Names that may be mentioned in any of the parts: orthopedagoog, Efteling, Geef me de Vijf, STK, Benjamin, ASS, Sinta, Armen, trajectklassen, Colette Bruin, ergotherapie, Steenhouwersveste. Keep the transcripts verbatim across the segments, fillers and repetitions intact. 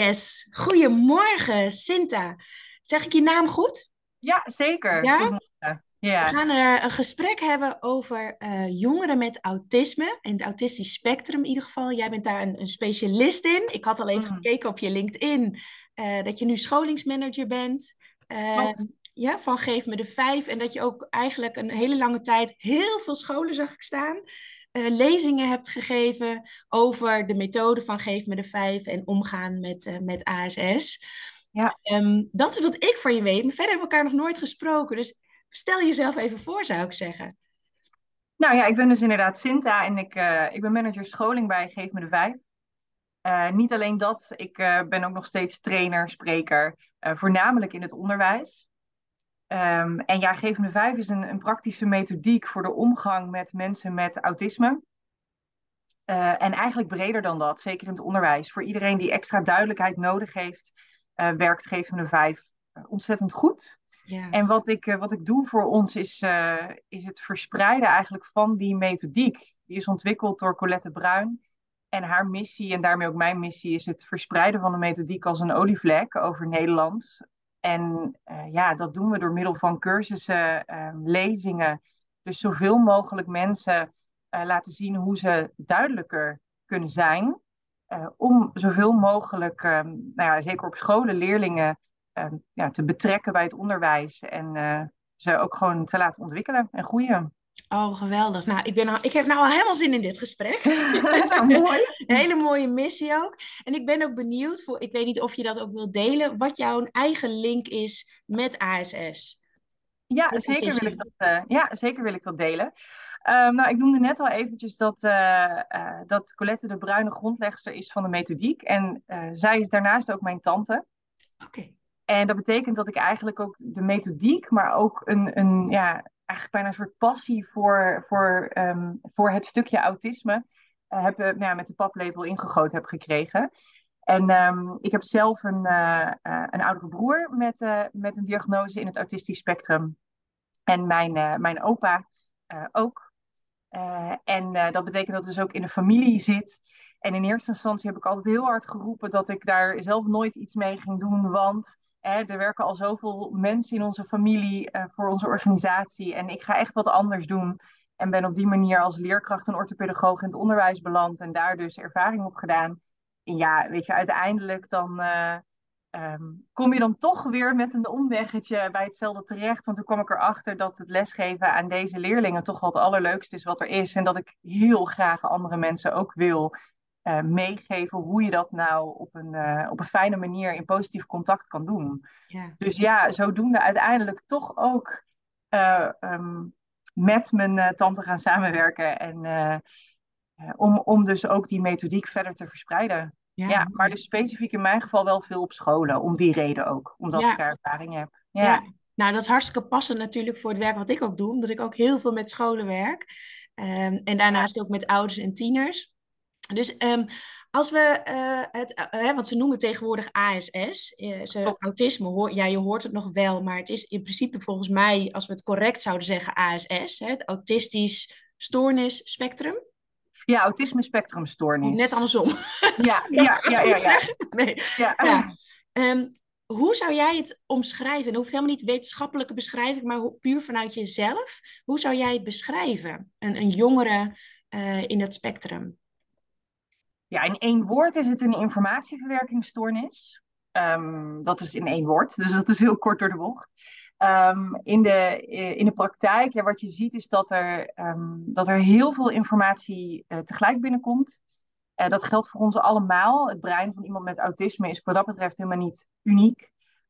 Yes, goedemorgen Sinta. Zeg ik je naam goed? Ja, zeker. Ja? Yeah. We gaan uh, een gesprek hebben over uh, jongeren met autisme. En het autistisch spectrum in ieder geval. Jij bent daar een, een specialist in. Ik had al even mm. gekeken op je LinkedIn. Uh, dat je nu scholingsmanager bent. Uh, ja, van Geef me de Vijf. En dat je ook eigenlijk een hele lange tijd heel veel scholen zag ik staan. Uh, lezingen hebt gegeven over de methode van Geef me de Vijf. En omgaan met, uh, met A S S. Ja. Um, dat is wat ik van je weet. Maar verder hebben we elkaar nog nooit gesproken. Dus stel jezelf even voor, zou ik zeggen. Nou ja, ik ben dus inderdaad Sinta en ik, uh, ik ben manager scholing bij Geef me de Vijf. Uh, niet alleen dat, ik uh, ben ook nog steeds trainer, spreker, uh, voornamelijk in het onderwijs. Um, en ja, Geef me de Vijf is een, een praktische methodiek voor de omgang met mensen met autisme. Uh, en eigenlijk breder dan dat, zeker in het onderwijs. Voor iedereen die extra duidelijkheid nodig heeft, uh, werkt Geef me de Vijf ontzettend goed. Ja. En wat ik, wat ik doe voor ons is, uh, is het verspreiden eigenlijk van die methodiek. Die is ontwikkeld door Colette Bruin. En haar missie, en daarmee ook mijn missie, is het verspreiden van de methodiek als een olievlek over Nederland. En uh, ja, dat doen we door middel van cursussen, uh, lezingen. Dus zoveel mogelijk mensen uh, laten zien hoe ze duidelijker kunnen zijn. Uh, om zoveel mogelijk, um, nou ja, zeker op scholen, leerlingen... Um, ja, te betrekken bij het onderwijs en uh, ze ook gewoon te laten ontwikkelen en groeien. Oh, geweldig. Nou, ik, ben al, ik heb nou al helemaal zin in dit gesprek. Nou, mooi. Hele mooie missie ook. En ik ben ook benieuwd, voor, ik weet niet of je dat ook wilt delen, wat jouw eigen link is met A S S. Ja, zeker wil ik dat, uh, ja zeker wil ik dat delen. Um, nou, ik noemde net al eventjes dat, uh, uh, dat Colette de Bruin grondlegster is van de methodiek. En uh, zij is daarnaast ook mijn tante. Oké. Okay. En dat betekent dat ik eigenlijk ook de methodiek, maar ook een, een ja, eigenlijk bijna een soort passie voor, voor, um, voor het stukje autisme uh, heb, uh, ja, met de paplepel ingegoten heb gekregen. En um, ik heb zelf een, uh, uh, een oudere broer met, uh, met een diagnose in het autistisch spectrum. En mijn, uh, mijn opa uh, ook. Uh, en uh, dat betekent dat het dus ook in de familie zit. En in eerste instantie heb ik altijd heel hard geroepen dat ik daar zelf nooit iets mee ging doen, want... Hè, er werken al zoveel mensen in onze familie uh, voor onze organisatie. En ik ga echt wat anders doen. En ben op die manier als leerkracht en orthopedagoog in het onderwijs beland. En daar dus ervaring op gedaan. En ja, weet je, uiteindelijk dan uh, um, kom je dan toch weer met een omweggetje bij hetzelfde terecht. Want toen kwam ik erachter dat het lesgeven aan deze leerlingen toch wel het allerleukste is wat er is. En dat ik heel graag andere mensen ook wil Uh, meegeven hoe je dat nou op een, uh, op een fijne manier in positief contact kan doen. Ja. Dus ja, zodoende uiteindelijk toch ook uh, um, met mijn uh, tante gaan samenwerken. En uh, um, om dus ook die methodiek verder te verspreiden. Ja, ja, maar dus specifiek in mijn geval wel veel op scholen. Om die reden ook. Omdat ja. ik daar ervaring heb. Ja. Ja. Nou, dat is hartstikke passend natuurlijk voor het werk wat ik ook doe. Omdat ik ook heel veel met scholen werk. Um, en daarnaast ook met ouders en tieners. Dus um, als we uh, het, uh, hè, want ze noemen tegenwoordig A S S, uh, ze, oh. autisme, hoor, ja, je hoort het nog wel, maar het is in principe volgens mij, als we het correct zouden zeggen, A S S, hè, het autistisch stoornis spectrum. Ja, autisme spectrum stoornis. Net andersom. Ja, ja, ja, ja, ja. Nee. Ja. Ja. Um, hoe zou jij het omschrijven? Dat hoeft helemaal niet wetenschappelijke beschrijving, maar puur vanuit jezelf. Hoe zou jij het beschrijven, een, een jongere uh, in dat spectrum? Ja, in één woord is het een informatieverwerkingsstoornis. Um, dat is in één woord, dus dat is heel kort door de bocht. Um, in, de, in de praktijk, ja, wat je ziet is dat er, um, dat er heel veel informatie uh, tegelijk binnenkomt. Uh, dat geldt voor ons allemaal. Het brein van iemand met autisme is wat dat betreft helemaal niet uniek.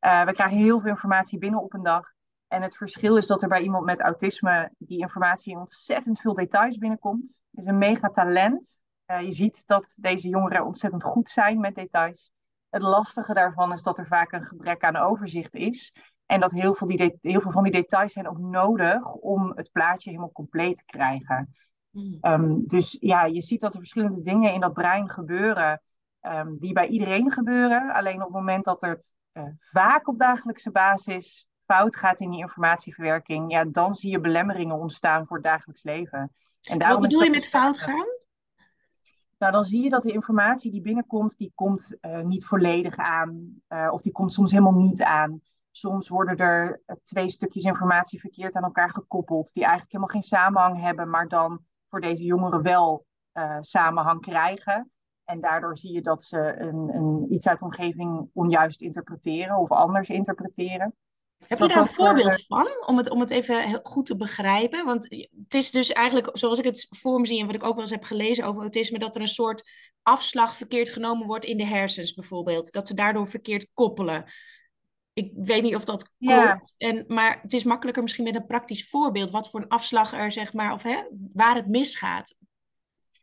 Uh, we krijgen heel veel informatie binnen op een dag. En het verschil is dat er bij iemand met autisme die informatie in ontzettend veel details binnenkomt. Dus een mega talent. Uh, je ziet dat deze jongeren ontzettend goed zijn met details. Het lastige daarvan is dat er vaak een gebrek aan overzicht is. En dat heel veel, die heel veel van die details zijn ook nodig om het plaatje helemaal compleet te krijgen. Mm. Um, dus ja, je ziet dat er verschillende dingen in dat brein gebeuren. Um, die bij iedereen gebeuren. Alleen op het moment dat het uh, vaak op dagelijkse basis fout gaat in die informatieverwerking. Ja, dan zie je belemmeringen ontstaan voor het dagelijks leven. En daarom Wat bedoel je met fout gaan? Nou, dan zie je dat de informatie die binnenkomt, die komt uh, niet volledig aan. Uh, of die komt soms helemaal niet aan. Soms worden er uh, twee stukjes informatie verkeerd aan elkaar gekoppeld. Die eigenlijk helemaal geen samenhang hebben, maar dan voor deze jongeren wel uh, samenhang krijgen. En daardoor zie je dat ze een, een, iets uit de omgeving onjuist interpreteren of anders interpreteren. Heb je daar een voorbeeld van, om het, om het even heel goed te begrijpen? Want het is dus eigenlijk, zoals ik het voor me zie en wat ik ook wel eens heb gelezen over autisme, dat er een soort afslag verkeerd genomen wordt in de hersens bijvoorbeeld. Dat ze daardoor verkeerd koppelen. Ik weet niet of dat klopt, ja. en, maar het is makkelijker misschien met een praktisch voorbeeld. Wat voor een afslag er, zeg maar, of hè, waar het misgaat.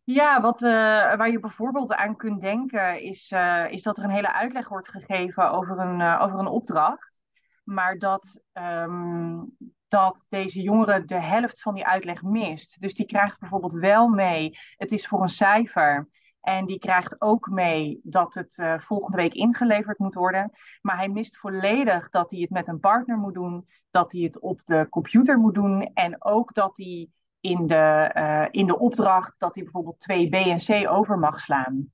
Ja, wat, uh, waar je bijvoorbeeld aan kunt denken is, uh, is dat er een hele uitleg wordt gegeven over een, uh, over een opdracht. Maar dat, um, dat deze jongere de helft van die uitleg mist. Dus die krijgt bijvoorbeeld wel mee, het is voor een cijfer. En die krijgt ook mee dat het uh, volgende week ingeleverd moet worden. Maar hij mist volledig dat hij het met een partner moet doen. Dat hij het op de computer moet doen. En ook dat hij in de, uh, in de opdracht, dat hij bijvoorbeeld twee B en C over mag slaan.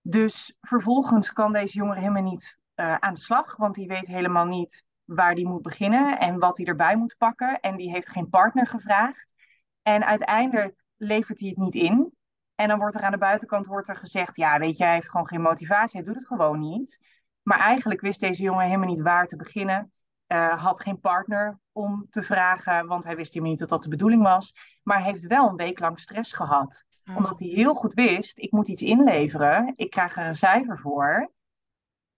Dus vervolgens kan deze jongere helemaal niet uh, aan de slag. Want die weet helemaal niet waar die moet beginnen en wat hij erbij moet pakken. En die heeft geen partner gevraagd. En uiteindelijk levert hij het niet in. En dan wordt er aan de buitenkant wordt er gezegd, ja weet je, hij heeft gewoon geen motivatie, hij doet het gewoon niet. Maar eigenlijk wist deze jongen helemaal niet waar te beginnen. Uh, had geen partner om te vragen, want hij wist helemaal niet dat dat de bedoeling was. Maar heeft wel een week lang stress gehad. Oh. Omdat hij heel goed wist, ik moet iets inleveren, ik krijg er een cijfer voor.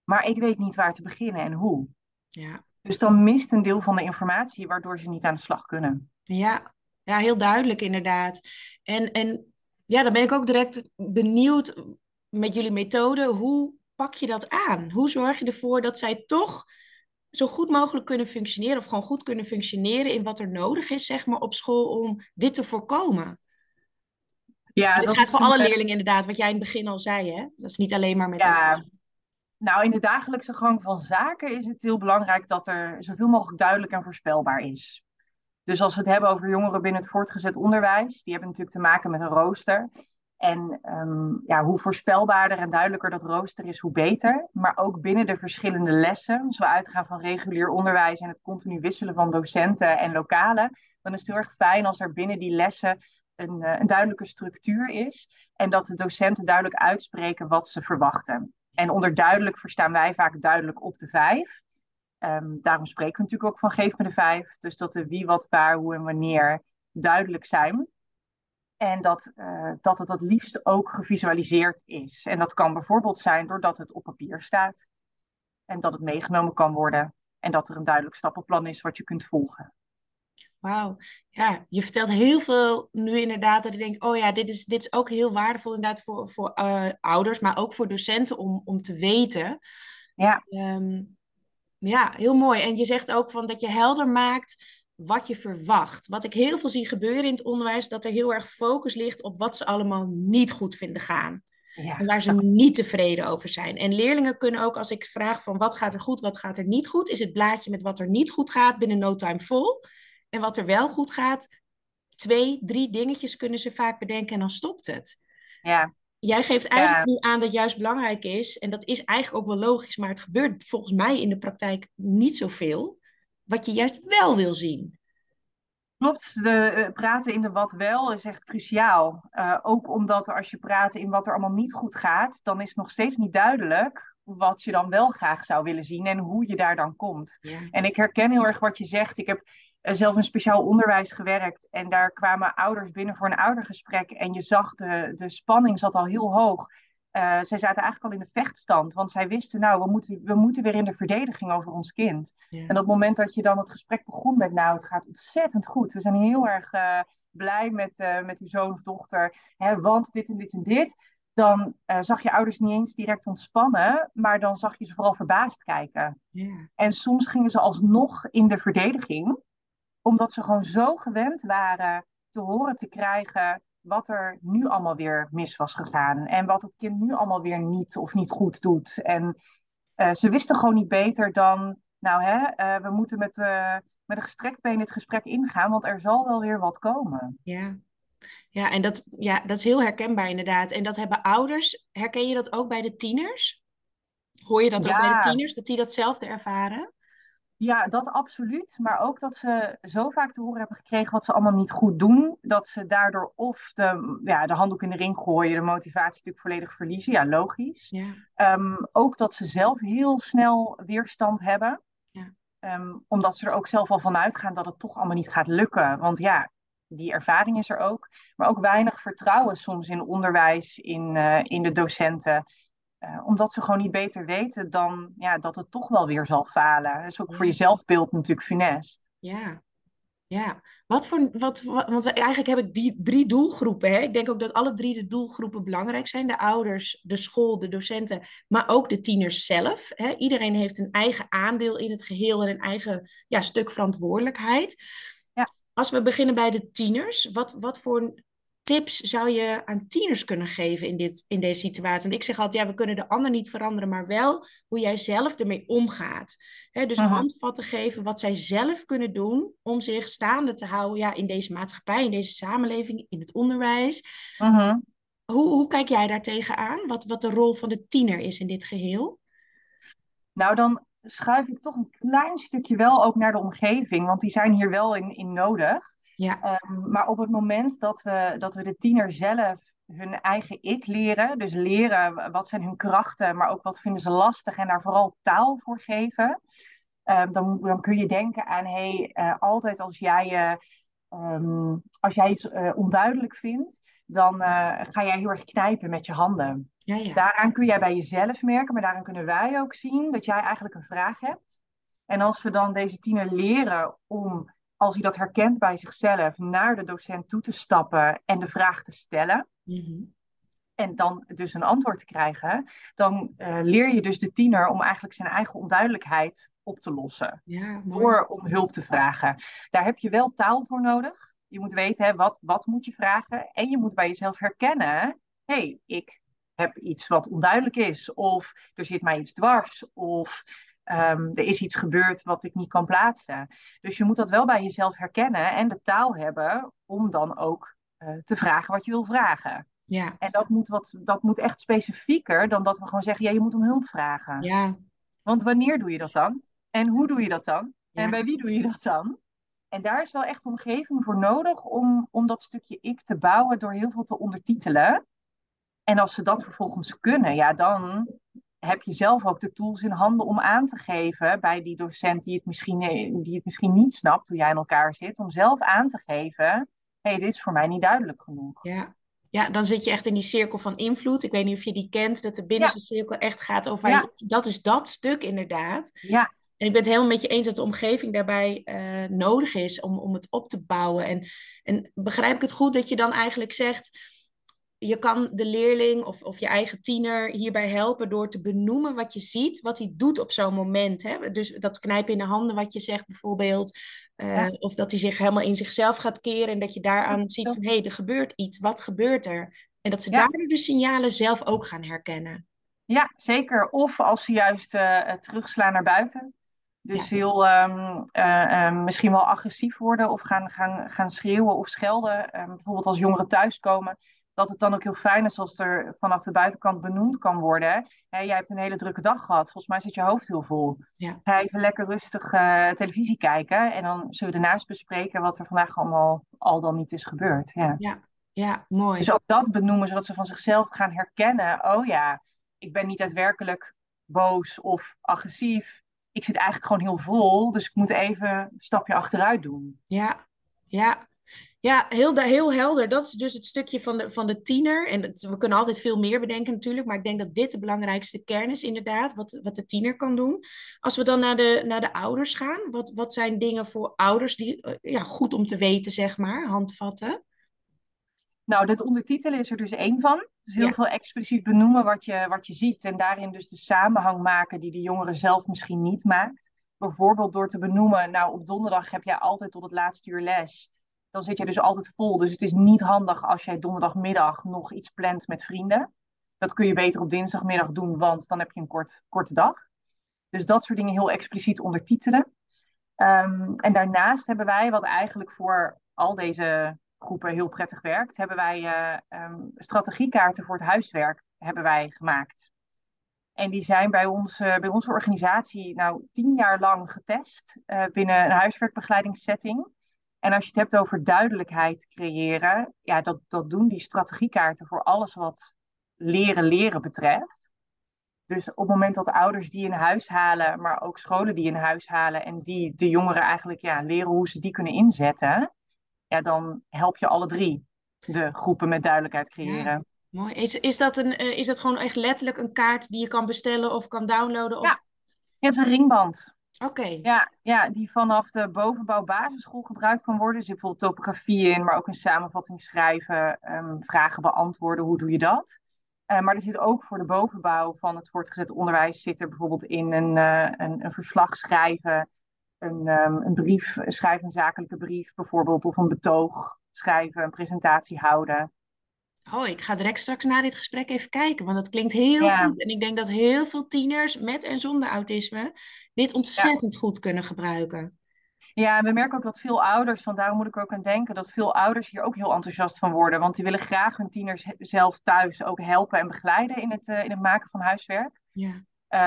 Maar ik weet niet waar te beginnen en hoe. Ja. Dus dan mist een deel van de informatie, waardoor ze niet aan de slag kunnen. Ja, ja heel duidelijk inderdaad. En, en ja, dan ben ik ook direct benieuwd met jullie methode. Hoe pak je dat aan? Hoe zorg je ervoor dat zij toch zo goed mogelijk kunnen functioneren, of gewoon goed kunnen functioneren in wat er nodig is, zeg maar, op school om dit te voorkomen? Ja, dit dat gaat voor alle leerlingen inderdaad, wat jij in het begin al zei, hè? Dat is niet alleen maar met... Ja. Nou, in de dagelijkse gang van zaken is het heel belangrijk dat er zoveel mogelijk duidelijk en voorspelbaar is. Dus als we het hebben over jongeren binnen het voortgezet onderwijs, die hebben natuurlijk te maken met een rooster. En um, ja, hoe voorspelbaarder en duidelijker dat rooster is, hoe beter. Maar ook binnen de verschillende lessen, als we uitgaan van regulier onderwijs en het continu wisselen van docenten en lokalen, dan is het heel erg fijn als er binnen die lessen een, een duidelijke structuur is en dat de docenten duidelijk uitspreken wat ze verwachten. En onder duidelijk verstaan wij vaak duidelijk op de vijf. Um, daarom spreken we natuurlijk ook van geef me de vijf. Dus dat de wie, wat, waar, hoe en wanneer duidelijk zijn. En dat, uh, dat het het liefst ook gevisualiseerd is. En dat kan bijvoorbeeld zijn doordat het op papier staat. En dat het meegenomen kan worden. En dat er een duidelijk stappenplan is wat je kunt volgen. Wauw, ja, je vertelt heel veel nu inderdaad dat ik denk, oh ja, dit is, dit is ook heel waardevol inderdaad voor, voor uh, ouders, maar ook voor docenten om, om te weten. Ja. Um, ja, heel mooi. En je zegt ook van dat je helder maakt wat je verwacht. Wat ik heel veel zie gebeuren in het onderwijs, dat er heel erg focus ligt op wat ze allemaal niet goed vinden gaan. Ja. En waar ze niet tevreden over zijn. En leerlingen kunnen ook, als ik vraag van wat gaat er goed, wat gaat er niet goed, is het blaadje met wat er niet goed gaat binnen no time vol. En wat er wel goed gaat, twee, drie dingetjes kunnen ze vaak bedenken en dan stopt het. Ja. Jij geeft eigenlijk ja. nu aan dat juist belangrijk is, en dat is eigenlijk ook wel logisch, maar het gebeurt volgens mij in de praktijk niet zoveel, wat je juist wel wil zien. Klopt, de, uh, praten in de wat wel is echt cruciaal. Uh, ook omdat als je praat in wat er allemaal niet goed gaat, dan is het nog steeds niet duidelijk wat je dan wel graag zou willen zien en hoe je daar dan komt. Ja. En ik herken heel erg wat je zegt. Ik heb zelf in speciaal onderwijs gewerkt en daar kwamen ouders binnen voor een oudergesprek en je zag de, de spanning zat al heel hoog. Uh, zij zaten eigenlijk al in de vechtstand, want zij wisten nou, we moeten, we moeten weer in de verdediging over ons kind. Ja. En op het moment dat je dan het gesprek begon met nou, het gaat ontzettend goed, we zijn heel erg uh, blij met, uh, met uw zoon of dochter, hè, want dit en dit en dit. Dan uh, zag je ouders niet eens direct ontspannen, maar dan zag je ze vooral verbaasd kijken. Ja. En soms gingen ze alsnog in de verdediging, omdat ze gewoon zo gewend waren te horen te krijgen wat er nu allemaal weer mis was gegaan. En wat het kind nu allemaal weer niet of niet goed doet. En uh, ze wisten gewoon niet beter dan, nou hè, uh, we moeten met, uh, met een gestrekt been het gesprek ingaan, want er zal wel weer wat komen. Ja, Ja, en dat, ja, dat is heel herkenbaar inderdaad. En dat hebben ouders, herken je dat ook bij de tieners? Hoor je dat ja. ook bij de tieners, dat die datzelfde ervaren? Ja, dat absoluut. Maar ook dat ze zo vaak te horen hebben gekregen wat ze allemaal niet goed doen. Dat ze daardoor of de, ja, de handdoek in de ring gooien, de motivatie natuurlijk volledig verliezen. Ja, logisch. Ja. Um, ook dat ze zelf heel snel weerstand hebben. Ja. Um, omdat ze er ook zelf al van uitgaan dat het toch allemaal niet gaat lukken. Want ja, die ervaring is er ook. Maar ook weinig vertrouwen soms in onderwijs, in, uh, in de docenten. Uh, omdat ze gewoon niet beter weten dan ja, dat het toch wel weer zal falen. Dat is ook voor je zelfbeeld natuurlijk funest. Ja, ja. Wat voor, wat, wat, want eigenlijk heb ik die drie doelgroepen. Hè? Ik denk ook dat alle drie de doelgroepen belangrijk zijn. De ouders, de school, de docenten, maar ook de tieners zelf. Hè? Iedereen heeft een eigen aandeel in het geheel en een eigen ja, stuk verantwoordelijkheid. Ja. Als we beginnen bij de tieners, wat, wat voor... tips zou je aan tieners kunnen geven in, dit, in deze situatie? En ik zeg altijd, ja, we kunnen de ander niet veranderen, maar wel hoe jij zelf ermee omgaat. He, dus uh-huh. handvatten geven wat zij zelf kunnen doen om zich staande te houden ja, in deze maatschappij, in deze samenleving, in het onderwijs. Uh-huh. Hoe, hoe kijk jij daar tegenaan? Wat, wat de rol van de tiener is in dit geheel? Nou, dan schuif ik toch een klein stukje wel ook naar de omgeving, want die zijn hier wel in, in nodig. Ja. Um, maar op het moment dat we, dat we de tiener zelf hun eigen ik leren, dus leren wat zijn hun krachten, maar ook wat vinden ze lastig en daar vooral taal voor geven, um, dan, dan kun je denken aan, hey, uh, altijd als jij, uh, um, als jij iets uh, onduidelijk vindt, dan uh, ga jij heel erg knijpen met je handen. Ja, ja. Daaraan kun jij bij jezelf merken, maar daaraan kunnen wij ook zien dat jij eigenlijk een vraag hebt. En als we dan deze tiener leren om... als hij dat herkent bij zichzelf, naar de docent toe te stappen en de vraag te stellen. Mm-hmm. En dan dus een antwoord te krijgen. Dan uh, leer je dus de tiener om eigenlijk zijn eigen onduidelijkheid op te lossen. Ja, door om hulp te vragen. Daar heb je wel taal voor nodig. Je moet weten, hè, wat, wat moet je vragen? En je moet bij jezelf herkennen. Hé, hey, ik heb iets wat onduidelijk is. Of er zit mij iets dwars. Of... Um, er is iets gebeurd wat ik niet kan plaatsen. Dus je moet dat wel bij jezelf herkennen en de taal hebben om dan ook uh, te vragen wat je wil vragen. Ja. En dat moet, wat, dat moet echt specifieker dan dat we gewoon zeggen, ja, je moet om hulp vragen. Ja. Want wanneer doe je dat dan? En hoe doe je dat dan? Ja. En bij wie doe je dat dan? En daar is wel echt omgeving voor nodig om, om dat stukje ik te bouwen door heel veel te ondertitelen. En als ze dat vervolgens kunnen, ja, dan... heb je zelf ook de tools in handen om aan te geven bij die docent die het misschien, die het misschien niet snapt hoe jij in elkaar zit, om zelf aan te geven, hé, hey, dit is voor mij niet duidelijk genoeg. Ja. Ja, dan zit je echt in die cirkel van invloed. Ik weet niet of je die kent, dat de binnenste ja. cirkel echt gaat over, ja. dat is dat stuk inderdaad. Ja. En ik ben het helemaal met je eens dat de omgeving daarbij uh, nodig is om, om het op te bouwen. En, en begrijp ik het goed dat je dan eigenlijk zegt... je kan de leerling of, of je eigen tiener hierbij helpen door te benoemen wat je ziet, wat hij doet op zo'n moment. Hè? Dus dat knijpen in de handen wat je zegt bijvoorbeeld. Uh, ja. Of dat hij zich helemaal in zichzelf gaat keren en dat je daaraan ziet van hé, hey, er gebeurt iets, wat gebeurt er? En dat ze ja. daardoor de signalen zelf ook gaan herkennen. Ja, zeker. Of als ze juist uh, terugslaan naar buiten. Dus ja. heel um, uh, um, misschien wel agressief worden of gaan, gaan, gaan schreeuwen of schelden. Um, bijvoorbeeld als jongeren thuiskomen. Dat het dan ook heel fijn is als er vanaf de buitenkant benoemd kan worden. Hey, jij hebt een hele drukke dag gehad. Volgens mij zit je hoofd heel vol. Ja. Ga even lekker rustig uh, televisie kijken. En dan zullen we daarnaast bespreken wat er vandaag allemaal al dan niet is gebeurd. Ja, ja, ja mooi. Dus ook dat benoemen, zodat ze van zichzelf gaan herkennen. Oh ja, ik ben niet daadwerkelijk boos of agressief. Ik zit eigenlijk gewoon heel vol. Dus ik moet even een stapje achteruit doen. Ja, ja. Ja, heel, heel helder. Dat is dus het stukje van de, van de tiener. En het, we kunnen altijd veel meer bedenken natuurlijk. Maar ik denk dat dit de belangrijkste kern is inderdaad. Wat, wat de tiener kan doen. Als we dan naar de, naar de ouders gaan. Wat, wat zijn dingen voor ouders die ja, goed om te weten, zeg maar. Handvatten. Nou, dat ondertitelen is er dus één van. Dus heel ja. veel expliciet benoemen wat je, wat je ziet. En daarin dus de samenhang maken die de jongere zelf misschien niet maakt. Bijvoorbeeld door te benoemen. Nou, op donderdag heb jij altijd tot het laatste uur les. Dan zit je dus altijd vol. Dus het is niet handig als jij donderdagmiddag nog iets plant met vrienden. Dat kun je beter op dinsdagmiddag doen, want dan heb je een kort, korte dag. Dus dat soort dingen heel expliciet ondertitelen. Um, en daarnaast hebben wij, wat eigenlijk voor al deze groepen heel prettig werkt, hebben wij uh, um, strategiekaarten voor het huiswerk hebben wij gemaakt. En die zijn bij, ons, uh, bij onze organisatie nou tien jaar lang getest uh, binnen een huiswerkbegeleidingssetting. En als je het hebt over duidelijkheid creëren, ja, dat, dat doen die strategiekaarten voor alles wat leren leren betreft. Dus op het moment dat ouders die in huis halen, maar ook scholen die in huis halen en die de jongeren eigenlijk ja, leren hoe ze die kunnen inzetten, ja, dan help je alle drie de groepen met duidelijkheid creëren. Ja. Mooi. Is, is, dat een, uh, is dat gewoon echt letterlijk een kaart die je kan bestellen of kan downloaden? Of... Ja. Ja, het is een ringband. Oké. Okay. Ja, ja, die vanaf de bovenbouw basisschool gebruikt kan worden. Er zit bijvoorbeeld topografie in, maar ook een samenvatting schrijven, um, vragen beantwoorden, hoe doe je dat? Uh, maar er zit ook voor de bovenbouw van het voortgezet onderwijs, zit er bijvoorbeeld in een, uh, een, een verslag schrijven, een, um, een brief schrijven, een zakelijke brief bijvoorbeeld, of een betoog schrijven, een presentatie houden. Oh, ik ga direct straks na dit gesprek even kijken, want dat klinkt heel ja. goed. En ik denk dat heel veel tieners met en zonder autisme dit ontzettend ja. goed kunnen gebruiken. Ja, en we merken ook dat veel ouders, want daarom moet ik ook aan denken, dat veel ouders hier ook heel enthousiast van worden. Want die willen graag hun tieners zelf thuis ook helpen en begeleiden in het, uh, in het maken van huiswerk. Ja.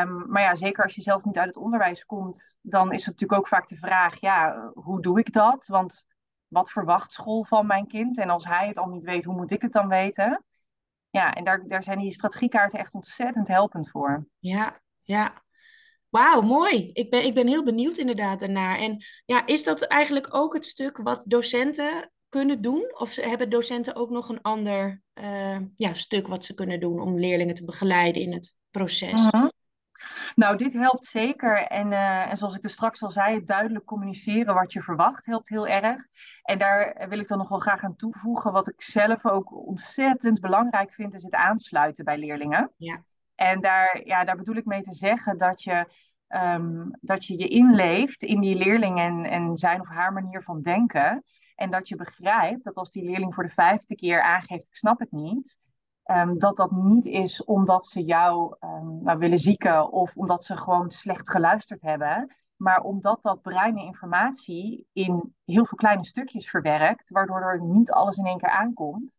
Um, maar ja, zeker als je zelf niet uit het onderwijs komt, dan is het natuurlijk ook vaak de vraag, ja, hoe doe ik dat? Want... wat verwacht school van mijn kind? En als hij het al niet weet, hoe moet ik het dan weten? Ja, en daar, daar zijn die strategiekaarten echt ontzettend helpend voor. Ja, ja. Wauw, mooi. Ik ben, ik ben heel benieuwd inderdaad daarnaar. En ja, is dat eigenlijk ook het stuk wat docenten kunnen doen? Of hebben docenten ook nog een ander uh, ja, stuk wat ze kunnen doen om leerlingen te begeleiden in het proces? Uh-huh. Nou, dit helpt zeker. En, uh, en zoals ik er straks al zei, het duidelijk communiceren wat je verwacht helpt heel erg. En daar wil ik dan nog wel graag aan toevoegen. Wat ik zelf ook ontzettend belangrijk vind, is het aansluiten bij leerlingen. Ja. En daar, ja, daar bedoel ik mee te zeggen dat je um, dat je, je inleeft in die leerling en, en zijn of haar manier van denken. En dat je begrijpt dat als die leerling voor de vijfde keer aangeeft, ik snap het niet... Um, dat dat niet is omdat ze jou um, nou, willen zieken of omdat ze gewoon slecht geluisterd hebben. Maar omdat dat breine informatie in heel veel kleine stukjes verwerkt, waardoor er niet alles in één keer aankomt.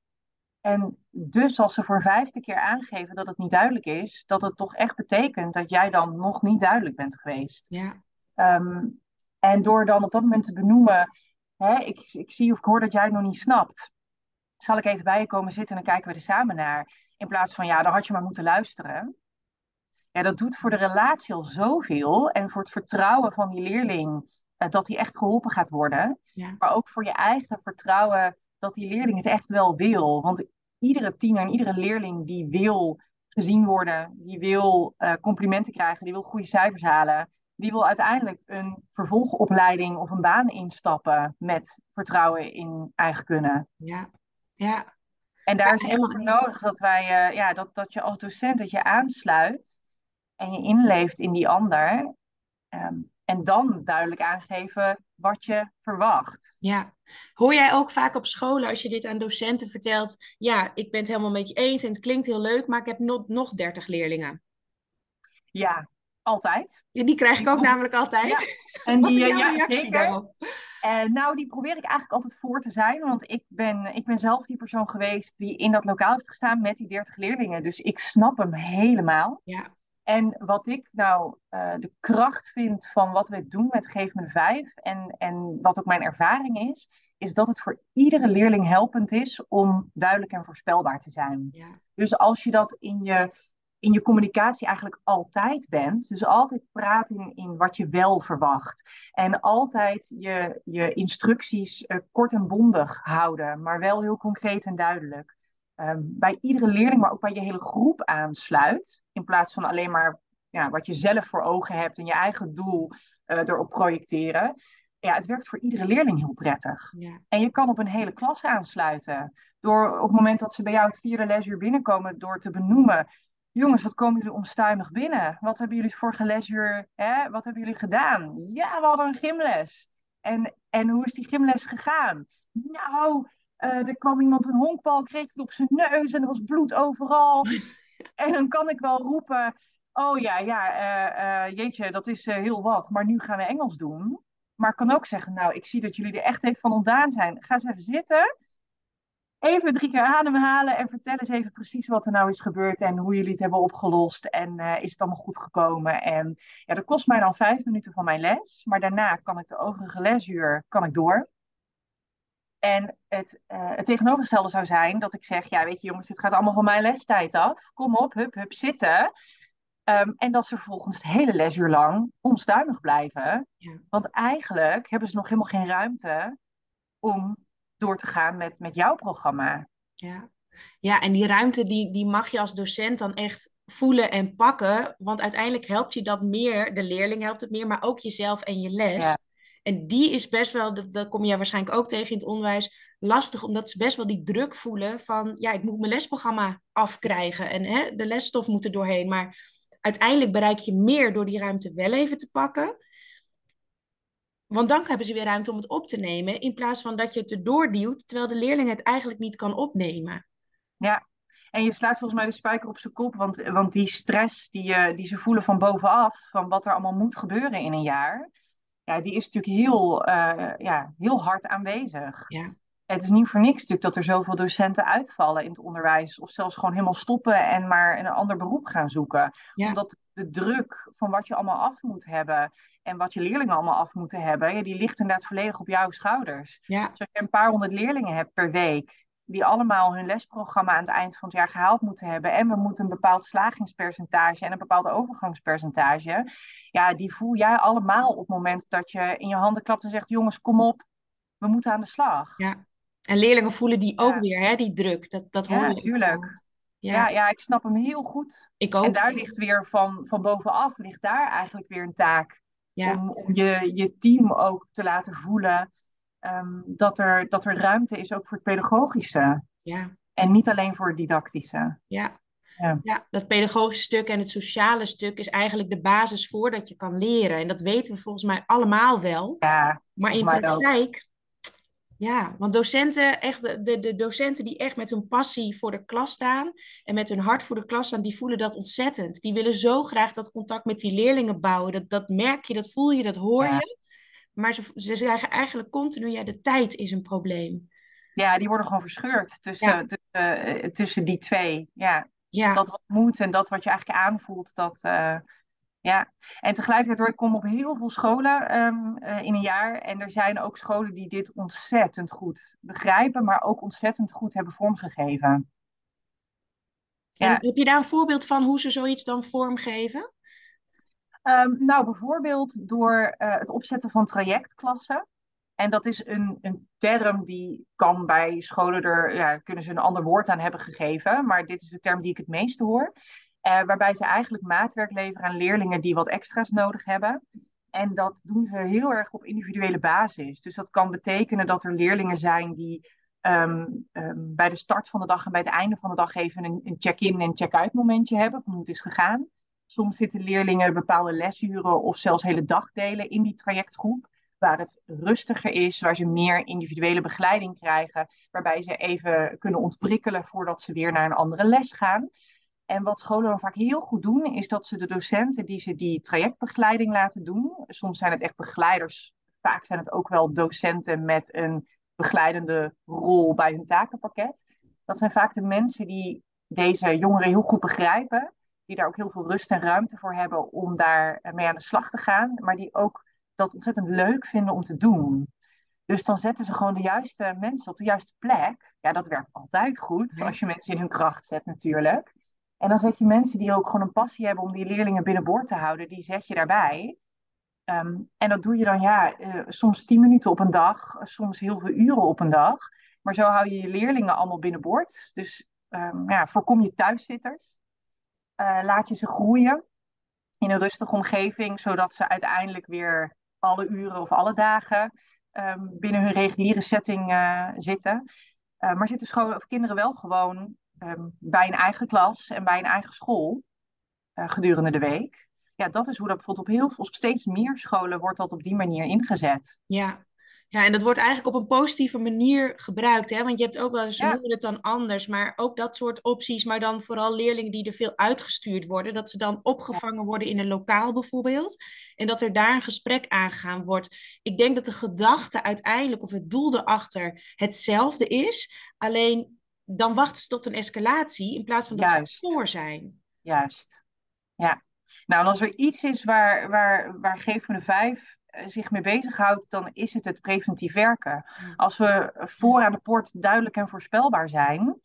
En dus als ze voor een vijfde keer aangeven dat het niet duidelijk is, dat het toch echt betekent dat jij dan nog niet duidelijk bent geweest. Ja. Um, en door dan op dat moment te benoemen, hè, ik, ik zie of ik hoor dat jij het nog niet snapt. Zal ik even bij je komen zitten en dan kijken we er samen naar. In plaats van, ja, dan had je maar moeten luisteren. Ja, dat doet voor de relatie al zoveel. En voor het vertrouwen van die leerling, uh, dat die echt geholpen gaat worden. Ja. Maar ook voor je eigen vertrouwen dat die leerling het echt wel wil. Want iedere tiener en iedere leerling die wil gezien worden, die wil uh, complimenten krijgen, die wil goede cijfers halen. Die wil uiteindelijk een vervolgopleiding of een baan instappen met vertrouwen in eigen kunnen. Ja. Ja. En daar ja, is echt nodig dat, wij, uh, ja, dat, dat je als docent dat je aansluit en je inleeft in die ander. Um, en dan duidelijk aangeven wat je verwacht. Ja, hoor jij ook vaak op scholen als je dit aan docenten vertelt. Ja, ik ben het helemaal met je eens en het klinkt heel leuk, maar ik heb nog, nog dertig leerlingen. Ja, altijd. Ja, die krijg ik ook namelijk altijd. Ja. En die, wat is jouw ja, reactie zeker. Daarop? Uh, nou, die probeer ik eigenlijk altijd voor te zijn. Want ik ben, ik ben zelf die persoon geweest die in dat lokaal heeft gestaan met die dertig leerlingen. Dus ik snap hem helemaal. Ja. En wat ik nou uh, de kracht vind van wat we doen met Geef me de Vijf... En, en wat ook mijn ervaring is... is dat het voor iedere leerling helpend is om duidelijk en voorspelbaar te zijn. Ja. Dus als je dat in je, in je communicatie eigenlijk altijd bent... dus altijd praten in, in wat je wel verwacht... en altijd je, je instructies uh, kort en bondig houden... maar wel heel concreet en duidelijk... Um, bij iedere leerling, maar ook bij je hele groep aansluit... in plaats van alleen maar ja, wat je zelf voor ogen hebt... en je eigen doel uh, erop projecteren... ja, het werkt voor iedere leerling heel prettig. Ja. En je kan op een hele klas aansluiten... door op het moment dat ze bij jou het vierde lesuur binnenkomen... door te benoemen... jongens, wat komen jullie onstuimig binnen? Wat hebben jullie het vorige lesuur, hè? Wat hebben jullie gedaan? Ja, we hadden een gymles. En, en hoe is die gymles gegaan? Nou, uh, er kwam iemand een honkbal, kreeg het op zijn neus en er was bloed overal. En dan kan ik wel roepen, oh ja, ja, uh, uh, jeetje, dat is uh, heel wat, maar nu gaan we Engels doen. Maar ik kan ook zeggen, nou, ik zie dat jullie er echt even van ontdaan zijn. Ga eens even zitten. even drie keer ademhalen en vertel eens even precies wat er nou is gebeurd en hoe jullie het hebben opgelost en uh, is het allemaal goed gekomen. En ja, dat kost mij dan vijf minuten van mijn les, maar daarna kan ik de overige lesuur kan ik door. En het, uh, het tegenovergestelde zou zijn dat ik zeg, ja weet je jongens, dit gaat allemaal van mijn lestijd af. Kom op, hup, hup, zitten. Um, en dat ze vervolgens het hele lesuur lang onstuimig blijven. Ja. Want eigenlijk hebben ze nog helemaal geen ruimte om door te gaan met, met jouw programma. Ja, ja en die ruimte die, die mag je als docent dan echt voelen en pakken. Want uiteindelijk helpt je dat meer, de leerling helpt het meer, maar ook jezelf en je les. Ja. En die is best wel, dat, dat kom je waarschijnlijk ook tegen in het onderwijs, lastig. Omdat ze best wel die druk voelen van, ja, ik moet mijn lesprogramma afkrijgen. En hè, de lesstof moet er doorheen. Maar uiteindelijk bereik je meer door die ruimte wel even te pakken. Want dan hebben ze weer ruimte om het op te nemen. In plaats van dat je het erdoor duwt, terwijl de leerling het eigenlijk niet kan opnemen. Ja, en je slaat volgens mij de spijker op zijn kop. Want, want die stress die, die ze voelen van bovenaf, van wat er allemaal moet gebeuren in een jaar. Ja, die is natuurlijk heel, uh, ja, heel hard aanwezig. Ja. Het is niet voor niks natuurlijk dat er zoveel docenten uitvallen in het onderwijs. Of zelfs gewoon helemaal stoppen en maar een ander beroep gaan zoeken. Ja. Omdat de druk van wat je allemaal af moet hebben en wat je leerlingen allemaal af moeten hebben, ja, die ligt inderdaad volledig op jouw schouders. Ja. Dus als je een paar honderd leerlingen hebt per week die allemaal hun lesprogramma aan het eind van het jaar gehaald moeten hebben en we moeten een bepaald slagingspercentage en een bepaald overgangspercentage, ja, die voel jij allemaal op het moment dat je in je handen klapt en zegt, jongens, kom op, we moeten aan de slag. Ja. En leerlingen voelen die ook ja. weer, hè, die druk. Dat, dat hoor ja, je natuurlijk. Ja. Ja, ja, ik snap hem heel goed. Ik ook. En daar ligt weer van, van bovenaf, ligt daar eigenlijk weer een taak. Ja. Om, om je, je team ook te laten voelen um, dat, er, dat er ruimte is ook voor het pedagogische. Ja. En niet alleen voor het didactische. Ja. Ja. Ja, dat pedagogische stuk en het sociale stuk is eigenlijk de basis voor dat je kan leren. En dat weten we volgens mij allemaal wel. Ja, maar in de praktijk... Ook. Ja, want docenten, echt de, de docenten die echt met hun passie voor de klas staan en met hun hart voor de klas staan, die voelen dat ontzettend. Die willen zo graag dat contact met die leerlingen bouwen. Dat, dat merk je, dat voel je, dat hoor je. Ja. Maar ze, ze zeggen eigenlijk continu, ja, de tijd is een probleem. Ja, die worden gewoon verscheurd tussen, ja. tussen, uh, tussen die twee. Ja. Ja. Dat wat moet en dat wat je eigenlijk aanvoelt, dat... Uh... Ja, en tegelijkertijd hoor ik kom op heel veel scholen um, uh, in een jaar. En er zijn ook scholen die dit ontzettend goed begrijpen, maar ook ontzettend goed hebben vormgegeven. Ja. En heb je daar een voorbeeld van hoe ze zoiets dan vormgeven? Um, nou, bijvoorbeeld door uh, het opzetten van trajectklassen. En dat is een, een term die kan bij scholen, er ja, kunnen ze een ander woord aan hebben gegeven. Maar dit is de term die ik het meeste hoor. Uh, waarbij ze eigenlijk maatwerk leveren aan leerlingen die wat extra's nodig hebben. En dat doen ze heel erg op individuele basis. Dus dat kan betekenen dat er leerlingen zijn die um, um, bij de start van de dag en bij het einde van de dag even een, een check-in en check-out momentje hebben van hoe het is gegaan. Soms zitten leerlingen bepaalde lesuren of zelfs hele dagdelen in die trajectgroep. Waar het rustiger is, waar ze meer individuele begeleiding krijgen. Waarbij ze even kunnen ontprikkelen voordat ze weer naar een andere les gaan. En wat scholen dan vaak heel goed doen, is dat ze de docenten die ze die trajectbegeleiding laten doen. Soms zijn het echt begeleiders, vaak zijn het ook wel docenten met een begeleidende rol bij hun takenpakket. Dat zijn vaak de mensen die deze jongeren heel goed begrijpen. Die daar ook heel veel rust en ruimte voor hebben om daar mee aan de slag te gaan. Maar die ook dat ontzettend leuk vinden om te doen. Dus dan zetten ze gewoon de juiste mensen op de juiste plek. Ja, dat werkt altijd goed, als je mensen in hun kracht zet natuurlijk. En dan zet je mensen die ook gewoon een passie hebben om die leerlingen binnenboord te houden, die zet je daarbij. Um, en dat doe je dan ja, uh, soms tien minuten op een dag, soms heel veel uren op een dag. Maar zo hou je je leerlingen allemaal binnenboord. Dus um, ja, voorkom je thuiszitters. Uh, laat je ze groeien in een rustige omgeving, zodat ze uiteindelijk weer alle uren of alle dagen um, binnen hun reguliere setting uh, zitten. Uh, maar zitten scholen of kinderen wel gewoon bij een eigen klas en bij een eigen school uh, gedurende de week. Ja, dat is hoe dat bijvoorbeeld op heel veel, op steeds meer scholen wordt dat op die manier ingezet. Ja, Ja, en dat wordt eigenlijk op een positieve manier gebruikt, hè? Want je hebt ook wel eens, ze noemen het dan anders, maar ook dat soort opties, maar dan vooral leerlingen die er veel uitgestuurd worden, dat ze dan opgevangen worden in een lokaal bijvoorbeeld, en dat er daar een gesprek aangegaan wordt. Ik denk dat de gedachte uiteindelijk, of het doel erachter, hetzelfde is, alleen dan wachten ze tot een escalatie, in plaats van dat Juist. ze voor zijn. Juist, ja. Nou, en als er iets is waar, waar, waar Geef me de Vijf zich mee bezighoudt, dan is het het preventief werken. Als we voor aan de poort duidelijk en voorspelbaar zijn,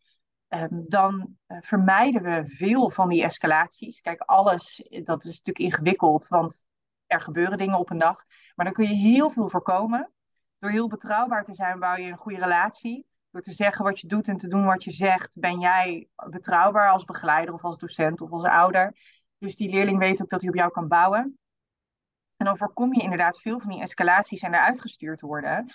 dan vermijden we veel van die escalaties. Kijk, alles, dat is natuurlijk ingewikkeld, want er gebeuren dingen op een dag. Maar dan kun je heel veel voorkomen. Door heel betrouwbaar te zijn, bouw je een goede relatie. Door te zeggen wat je doet en te doen wat je zegt, ben jij betrouwbaar als begeleider of als docent of als ouder. Dus die leerling weet ook dat hij op jou kan bouwen. En dan voorkom je inderdaad veel van die escalaties en eruit gestuurd worden.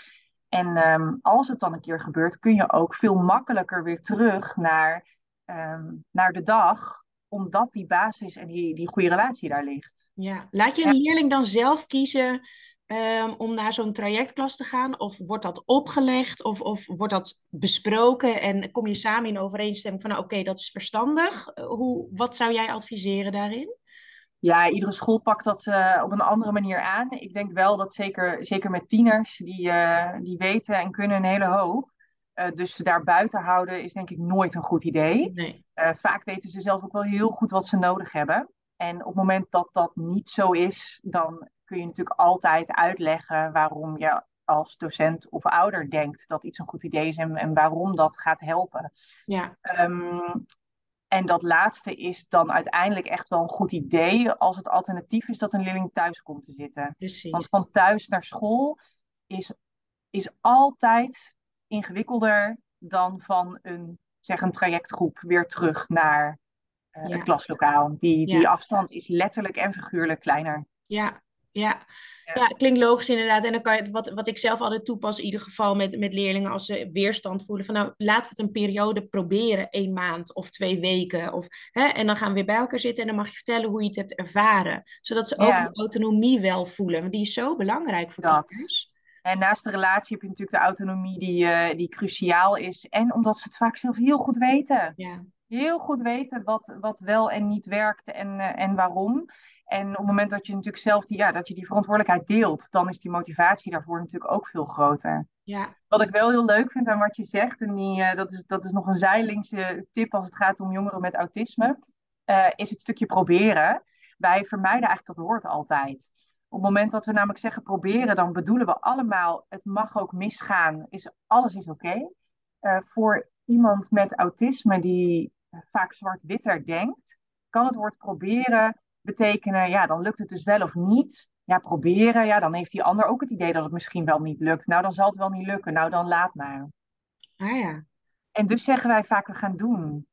En um, als het dan een keer gebeurt, kun je ook veel makkelijker weer terug naar, um, naar de dag. Omdat die basis en die, die goede relatie daar ligt. Ja, laat je een leerling dan zelf kiezen um, om naar zo'n trajectklas te gaan? Of wordt dat opgelegd? Of, of wordt dat besproken? En kom je samen in overeenstemming van, nou, oké, okay, dat is verstandig. Hoe, wat zou jij adviseren daarin? Ja, iedere school pakt dat uh, op een andere manier aan. Ik denk wel dat zeker, zeker met tieners, die, uh, die weten en kunnen een hele hoop. Uh, dus ze daar buiten houden is denk ik nooit een goed idee. Nee. Uh, vaak weten ze zelf ook wel heel goed wat ze nodig hebben. En op het moment dat dat niet zo is, dan kun je natuurlijk altijd uitleggen waarom je als docent of ouder denkt dat iets een goed idee is en, en waarom dat gaat helpen. Ja. Um, En dat laatste is dan uiteindelijk echt wel een goed idee als het alternatief is dat een leerling thuis komt te zitten. Precies. Want van thuis naar school is, is altijd ingewikkelder dan van een, zeg een trajectgroep weer terug naar uh, ja. het klaslokaal. Die, die ja. afstand is letterlijk en figuurlijk kleiner. Ja. Ja, ja, klinkt logisch inderdaad. En dan kan je, wat, wat ik zelf altijd toepas in ieder geval met, met leerlingen als ze weerstand voelen. Van nou, laten we het een periode proberen. Een maand of twee weken. Of, hè, en dan gaan we weer bij elkaar zitten en dan mag je vertellen hoe je het hebt ervaren. Zodat ze ook ja. de autonomie wel voelen. Want die is zo belangrijk voor tieners. En naast de relatie heb je natuurlijk de autonomie die, uh, die cruciaal is. En omdat ze het vaak zelf heel goed weten. Ja. Heel goed weten wat, wat wel en niet werkt en, uh, en waarom. En op het moment dat je natuurlijk zelf die, ja, dat je die verantwoordelijkheid deelt, dan is die motivatie daarvoor natuurlijk ook veel groter. Ja. Wat ik wel heel leuk vind aan wat je zegt, en die, uh, dat, is, dat is nog een zijlingse tip als het gaat om jongeren met autisme, uh, is het stukje proberen. Wij vermijden eigenlijk dat woord altijd. Op het moment dat we namelijk zeggen proberen, dan bedoelen we allemaal, het mag ook misgaan, is, alles is oké. Okay. Uh, voor iemand met autisme die vaak zwart-witter denkt, kan het woord proberen betekenen, ja, dan lukt het dus wel of niet. Ja, proberen, ja, dan heeft die ander ook het idee dat het misschien wel niet lukt. Nou, dan zal het wel niet lukken. Nou, dan laat maar. Ah ja. En dus zeggen wij vaak, we gaan doen.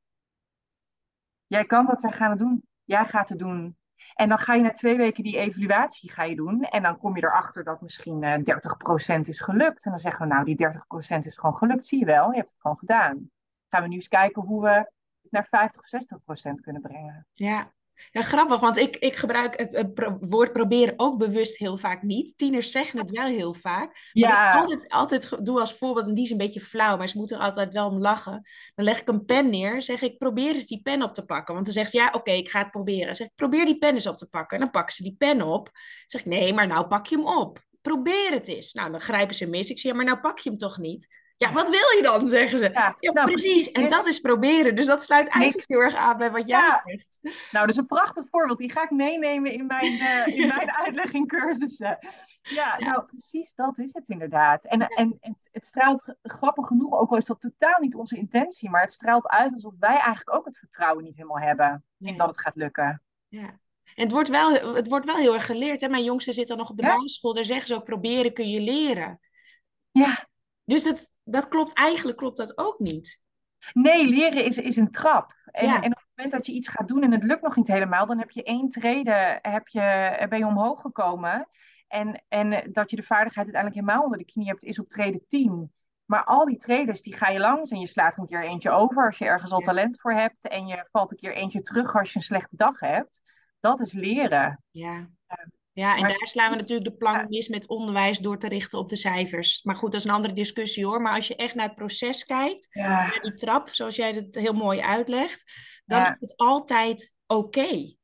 Jij kan dat, wij gaan het doen. Jij gaat het doen. En dan ga je na twee weken die evaluatie ga je doen. En dan kom je erachter dat misschien uh, dertig procent is gelukt. En dan zeggen we, nou, die dertig procent is gewoon gelukt. Zie je wel, je hebt het gewoon gedaan. Gaan we nu eens kijken hoe we het naar vijftig of zestig procent kunnen brengen. Ja. Ja, grappig, want ik, ik gebruik het, het pro- woord proberen ook bewust heel vaak niet. Tieners zeggen het wel heel vaak. Wat ja. ik altijd, altijd doe als voorbeeld, en die is een beetje flauw, maar ze moeten er altijd wel om lachen. Dan leg ik een pen neer, zeg ik, probeer eens die pen op te pakken. Want dan zegt ze, ja, oké, okay, ik ga het proberen. Zeg ik, probeer die pen eens op te pakken. En dan pakken ze die pen op. Dan zeg ik, nee, maar nou pak je hem op. Probeer het eens. Nou, dan grijpen ze mis. Ik zeg, ja, maar nou pak je hem toch niet. Ja, wat wil je dan, zeggen ze. Ja, ja, nou, precies. precies. En dat is proberen. Dus dat sluit eigenlijk heel erg aan bij wat jij ja. zegt. Nou, dat is een prachtig voorbeeld. Die ga ik meenemen in mijn, uh, in mijn uitleg in cursussen. Ja, ja, nou, precies dat is het inderdaad. En, en het, het straalt, grappig genoeg, ook al is dat totaal niet onze intentie, maar het straalt uit alsof wij eigenlijk ook het vertrouwen niet helemaal hebben nee. in dat het gaat lukken. Ja. En het wordt wel, het wordt wel heel erg geleerd. Hè? Mijn jongste zit dan nog op de ja? basisschool. Daar zeggen ze ook, proberen kun je leren. Ja. Dus het, dat klopt, eigenlijk klopt dat ook niet. Nee, leren is, is een trap. En, ja. en op het moment dat je iets gaat doen en het lukt nog niet helemaal, dan heb je één trede, heb je, ben je omhoog gekomen. En, en dat je de vaardigheid uiteindelijk helemaal onder de knie hebt, is op trede tien. Maar al die tredes, die ga je langs en je slaat een keer eentje over als je ergens al talent voor hebt. En je valt een keer eentje terug als je een slechte dag hebt. Dat is leren. Ja. Ja, en maar... daar slaan we natuurlijk de plank mis met onderwijs door te richten op de cijfers. Maar goed, dat is een andere discussie hoor. Maar als je echt naar het proces kijkt, ja. naar die trap, zoals jij het heel mooi uitlegt, dan ja. is het altijd oké. Okay.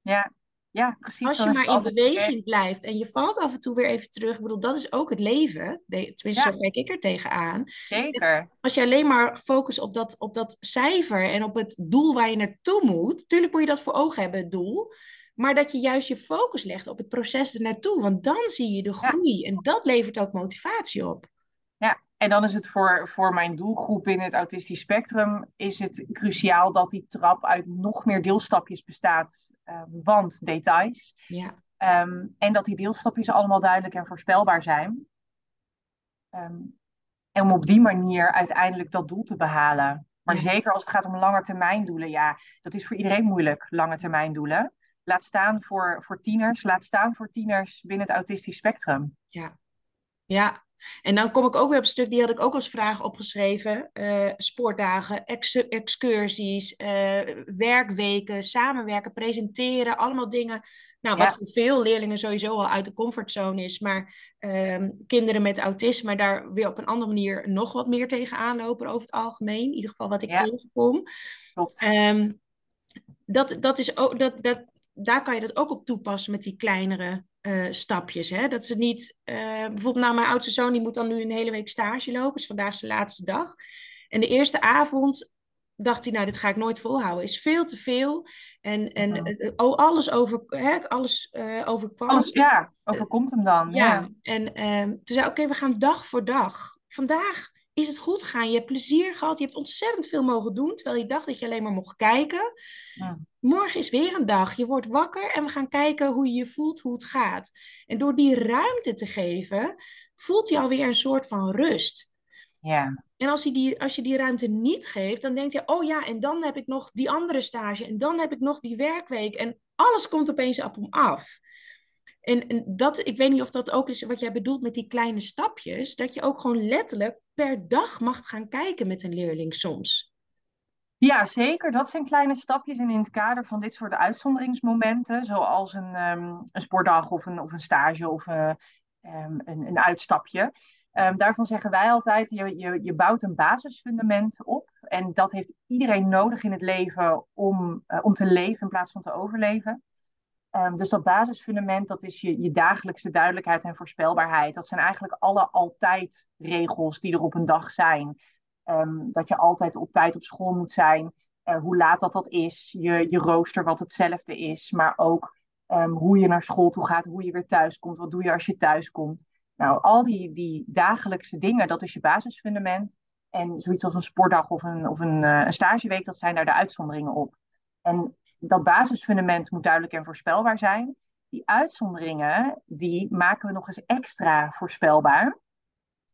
Ja. Ja, precies. Als je maar in beweging blijft en je valt af en toe weer even terug. Ik bedoel, dat is ook het leven. Tenminste, ja. zo kijk ik er tegenaan. Zeker. Als je alleen maar focust op dat, op dat cijfer en op het doel waar je naartoe moet. Natuurlijk moet je dat voor ogen hebben, het doel. Maar dat je juist je focus legt op het proces ernaartoe. Want dan zie je de groei ja. en dat levert ook motivatie op. Ja, en dan is het voor, voor mijn doelgroep in het autistisch spectrum... is het cruciaal dat die trap uit nog meer deelstapjes bestaat. Um, want details. Ja. Um, en dat die deelstapjes allemaal duidelijk en voorspelbaar zijn. Um, en om op die manier uiteindelijk dat doel te behalen. Maar ja. zeker als het gaat om langetermijndoelen. Ja, dat is voor iedereen moeilijk, langetermijndoelen. Laat staan voor, voor tieners. Laat staan voor tieners binnen het autistisch spectrum. Ja, ja. En dan kom ik ook weer op een stuk, die had ik ook als vraag opgeschreven. Uh, sportdagen, ex- excursies, uh, werkweken, samenwerken, presenteren. Allemaal dingen, nou, wat ja. voor veel leerlingen sowieso al uit de comfortzone is. Maar um, kinderen met autisme daar weer op een andere manier nog wat meer tegenaan lopen over het algemeen. In ieder geval wat ik ja. tegenkom. Um, dat, dat is ook, dat, dat, daar kan je dat ook op toepassen met die kleinere Uh, stapjes. Hè? Dat ze niet... Uh, bijvoorbeeld nou, mijn oudste zoon die moet dan nu een hele week stage lopen. Dus vandaag is de laatste dag. En de eerste avond dacht hij, nou dit ga ik nooit volhouden. Is veel te veel. En, en ja. uh, oh, alles, over, hè, alles uh, overkwam. Alles, ja, overkomt hem dan. Uh, ja. ja. En uh, toen zei oké, okay, we gaan dag voor dag. Vandaag is het goed gegaan. Je hebt plezier gehad. Je hebt ontzettend veel mogen doen. Terwijl je dacht dat je alleen maar mocht kijken. Ja. Morgen is weer een dag. Je wordt wakker en we gaan kijken hoe je je voelt, hoe het gaat. En door die ruimte te geven, voelt hij alweer een soort van rust. Ja. En als je, die, als je die ruimte niet geeft, dan denkt hij... oh ja, en dan heb ik nog die andere stage. En dan heb ik nog die werkweek. En alles komt opeens op hem af. En, en dat, ik weet niet of dat ook is wat jij bedoelt met die kleine stapjes. Dat je ook gewoon letterlijk per dag mag gaan kijken met een leerling soms. Ja, zeker. Dat zijn kleine stapjes. En in het kader van dit soort uitzonderingsmomenten, zoals een, um, een sportdag of een, of een stage of uh, um, een, een uitstapje. Um, daarvan zeggen wij altijd, je, je, je bouwt een basisfundament op. En dat heeft iedereen nodig in het leven om, uh, om te leven in plaats van te overleven. Um, dus dat basisfundament, dat is je, je dagelijkse duidelijkheid en voorspelbaarheid. Dat zijn eigenlijk alle altijd regels die er op een dag zijn. Um, dat je altijd op tijd op school moet zijn. Uh, hoe laat dat dat is. Je, je rooster wat hetzelfde is. Maar ook um, hoe je naar school toe gaat. Hoe je weer thuis komt. Wat doe je als je thuis komt. Nou, al die, die dagelijkse dingen. Dat is je basisfundament. En zoiets als een sportdag of een, of een, uh, een stageweek. Dat zijn daar de uitzonderingen op. En dat basisfundament moet duidelijk en voorspelbaar zijn. Die uitzonderingen. Die maken we nog eens extra voorspelbaar.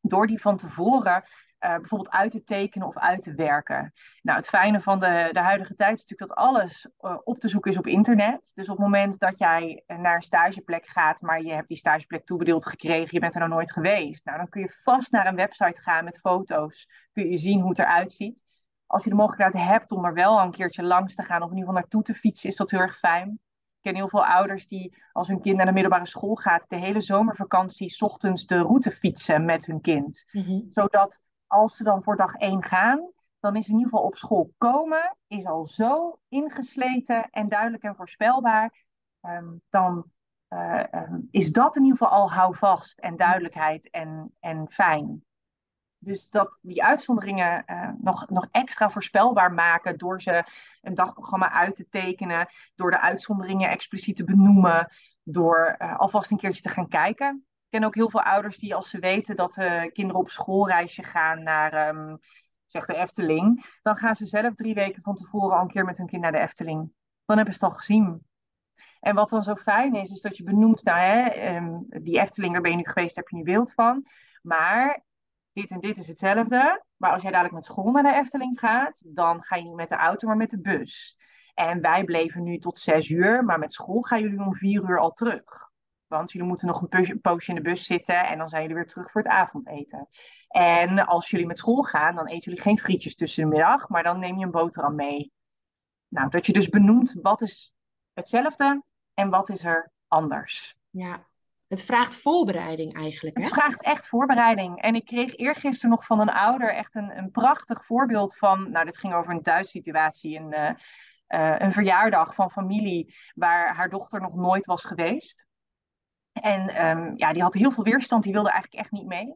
Door die van tevoren... Uh, bijvoorbeeld uit te tekenen of uit te werken. Nou, het fijne van de, de huidige tijd is natuurlijk dat alles uh, op te zoeken is op internet. Dus op het moment dat jij naar een stageplek gaat, maar je hebt die stageplek toebedeeld gekregen, je bent er nog nooit geweest. Nou, dan kun je vast naar een website gaan met foto's. Kun je zien hoe het eruit ziet. Als je de mogelijkheid hebt om er wel een keertje langs te gaan of in ieder geval naartoe te fietsen, is dat heel erg fijn. Ik ken heel veel ouders die, als hun kind naar de middelbare school gaat, de hele zomervakantie 's ochtends de route fietsen met hun kind. Mm-hmm. Zodat als ze dan voor dag één gaan, dan is in ieder geval op school komen, is al zo ingesleten en duidelijk en voorspelbaar. Um, dan uh, um, is dat in ieder geval al houvast en duidelijkheid en, en fijn. Dus dat die uitzonderingen uh, nog, nog extra voorspelbaar maken door ze een dagprogramma uit te tekenen, door de uitzonderingen expliciet te benoemen, door uh, alvast een keertje te gaan kijken. Ik ken ook heel veel ouders die, als ze weten dat uh, kinderen op schoolreisje gaan naar um, zeg de Efteling, dan gaan ze zelf drie weken van tevoren al een keer met hun kind naar de Efteling. Dan hebben ze het al gezien. En wat dan zo fijn is, is dat je benoemt, nou hè, um, die Efteling, daar ben je nu geweest, daar heb je nu beeld van. Maar dit en dit is hetzelfde. Maar als jij dadelijk met school naar de Efteling gaat, dan ga je niet met de auto, maar met de bus. En wij bleven nu tot zes uur, maar met school gaan jullie om vier uur al terug. Want jullie moeten nog een poosje in de bus zitten en dan zijn jullie weer terug voor het avondeten. En als jullie met school gaan, dan eten jullie geen frietjes tussen de middag, maar dan neem je een boterham mee. Nou, dat je dus benoemt wat is hetzelfde en wat is er anders. Ja. Het vraagt voorbereiding eigenlijk. Hè? Het vraagt echt voorbereiding. En ik kreeg eergisteren nog van een ouder echt een, een prachtig voorbeeld van... Nou, dit ging over een thuissituatie, een, uh, uh, een verjaardag van familie... waar haar dochter nog nooit was geweest. En um, ja, die had heel veel weerstand, die wilde eigenlijk echt niet mee.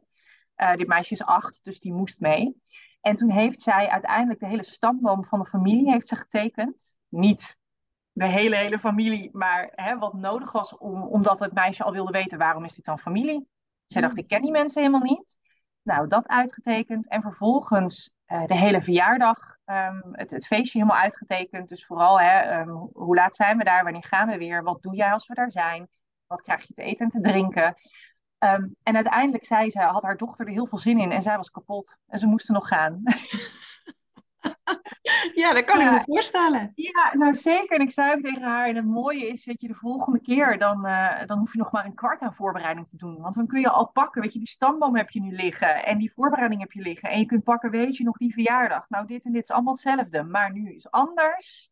Uh, dit meisje is acht, dus die moest mee. En toen heeft zij uiteindelijk de hele stamboom van de familie heeft ze getekend. Niet... de hele, hele familie, maar hè, wat nodig was, om, omdat het meisje al wilde weten, waarom is dit dan familie? Zij dacht, ik ken die mensen helemaal niet. Nou, dat uitgetekend. En vervolgens uh, de hele verjaardag, um, het, het feestje helemaal uitgetekend. Dus vooral, hè, um, hoe laat zijn we daar? Wanneer gaan we weer? Wat doe jij als we daar zijn? Wat krijg je te eten en te drinken? Um, en uiteindelijk zei ze, had haar dochter er heel veel zin in en zij was kapot. En ze moesten nog gaan. Ja, dat kan ja, ik me voorstellen. Ja, nou zeker. En ik zei ook tegen haar, en het mooie is dat je de volgende keer, dan, uh, dan hoef je nog maar een kwart aan voorbereiding te doen. Want dan kun je al pakken, weet je, die stamboom heb je nu liggen en die voorbereiding heb je liggen. En je kunt pakken, weet je, nog die verjaardag. Nou, dit en dit is allemaal hetzelfde, maar nu is anders.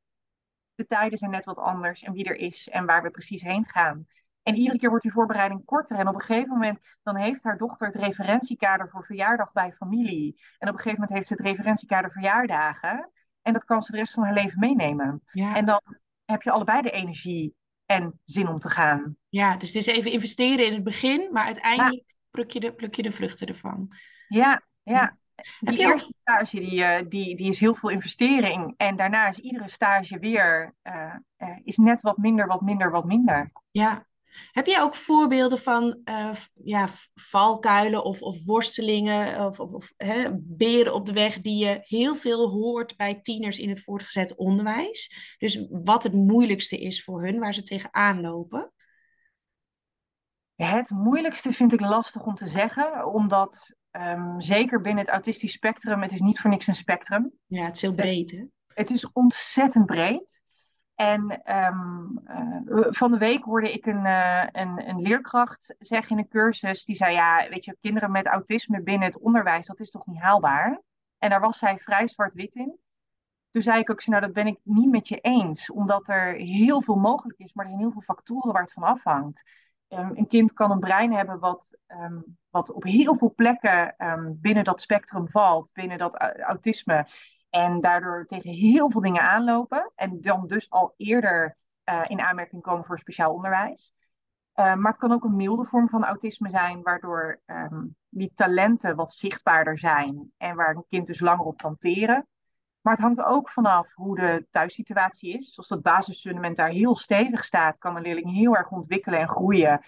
De tijden zijn net wat anders en wie er is en waar we precies heen gaan. En iedere keer wordt die voorbereiding korter. En op een gegeven moment dan heeft haar dochter het referentiekader voor verjaardag bij familie. En op een gegeven moment heeft ze het referentiekader verjaardagen. En dat kan ze de rest van haar leven meenemen. Ja. En dan heb je allebei de energie en zin om te gaan. Ja, dus het is even investeren in het begin. Maar uiteindelijk ja. pluk, je de, pluk je de vruchten ervan. Ja, ja. Die eerste stage die, die, die is heel veel investering. En daarna is iedere stage weer uh, uh, is net wat minder, wat minder, wat minder. Ja. Heb jij ook voorbeelden van uh, ja, valkuilen of, of worstelingen of, of, of hè, beren op de weg die je heel veel hoort bij tieners in het voortgezet onderwijs? Dus wat het moeilijkste is voor hun, waar ze tegenaan lopen? Het moeilijkste vind ik lastig om te zeggen, omdat um, zeker binnen het autistisch spectrum, het is niet voor niks een spectrum. Ja, het is heel breed hè? Het is ontzettend breed. En um, uh, van de week hoorde ik een, uh, een, een leerkracht zeggen in een cursus, die zei, ja, weet je, kinderen met autisme binnen het onderwijs, dat is toch niet haalbaar? En daar was zij vrij zwart-wit in. Toen zei ik ook, nou, dat ben ik niet met je eens, omdat er heel veel mogelijk is, maar er zijn heel veel factoren waar het van afhangt. Um, een kind kan een brein hebben wat, um, wat op heel veel plekken um, binnen dat spectrum valt, binnen dat uh, autisme. En daardoor tegen heel veel dingen aanlopen. En dan dus al eerder uh, in aanmerking komen voor speciaal onderwijs. Uh, maar het kan ook een milde vorm van autisme zijn. Waardoor um, die talenten wat zichtbaarder zijn. En waar een kind dus langer op kan teren. Maar het hangt ook vanaf hoe de thuissituatie is. Als dat basisfundament daar heel stevig staat. Kan een leerling heel erg ontwikkelen en groeien.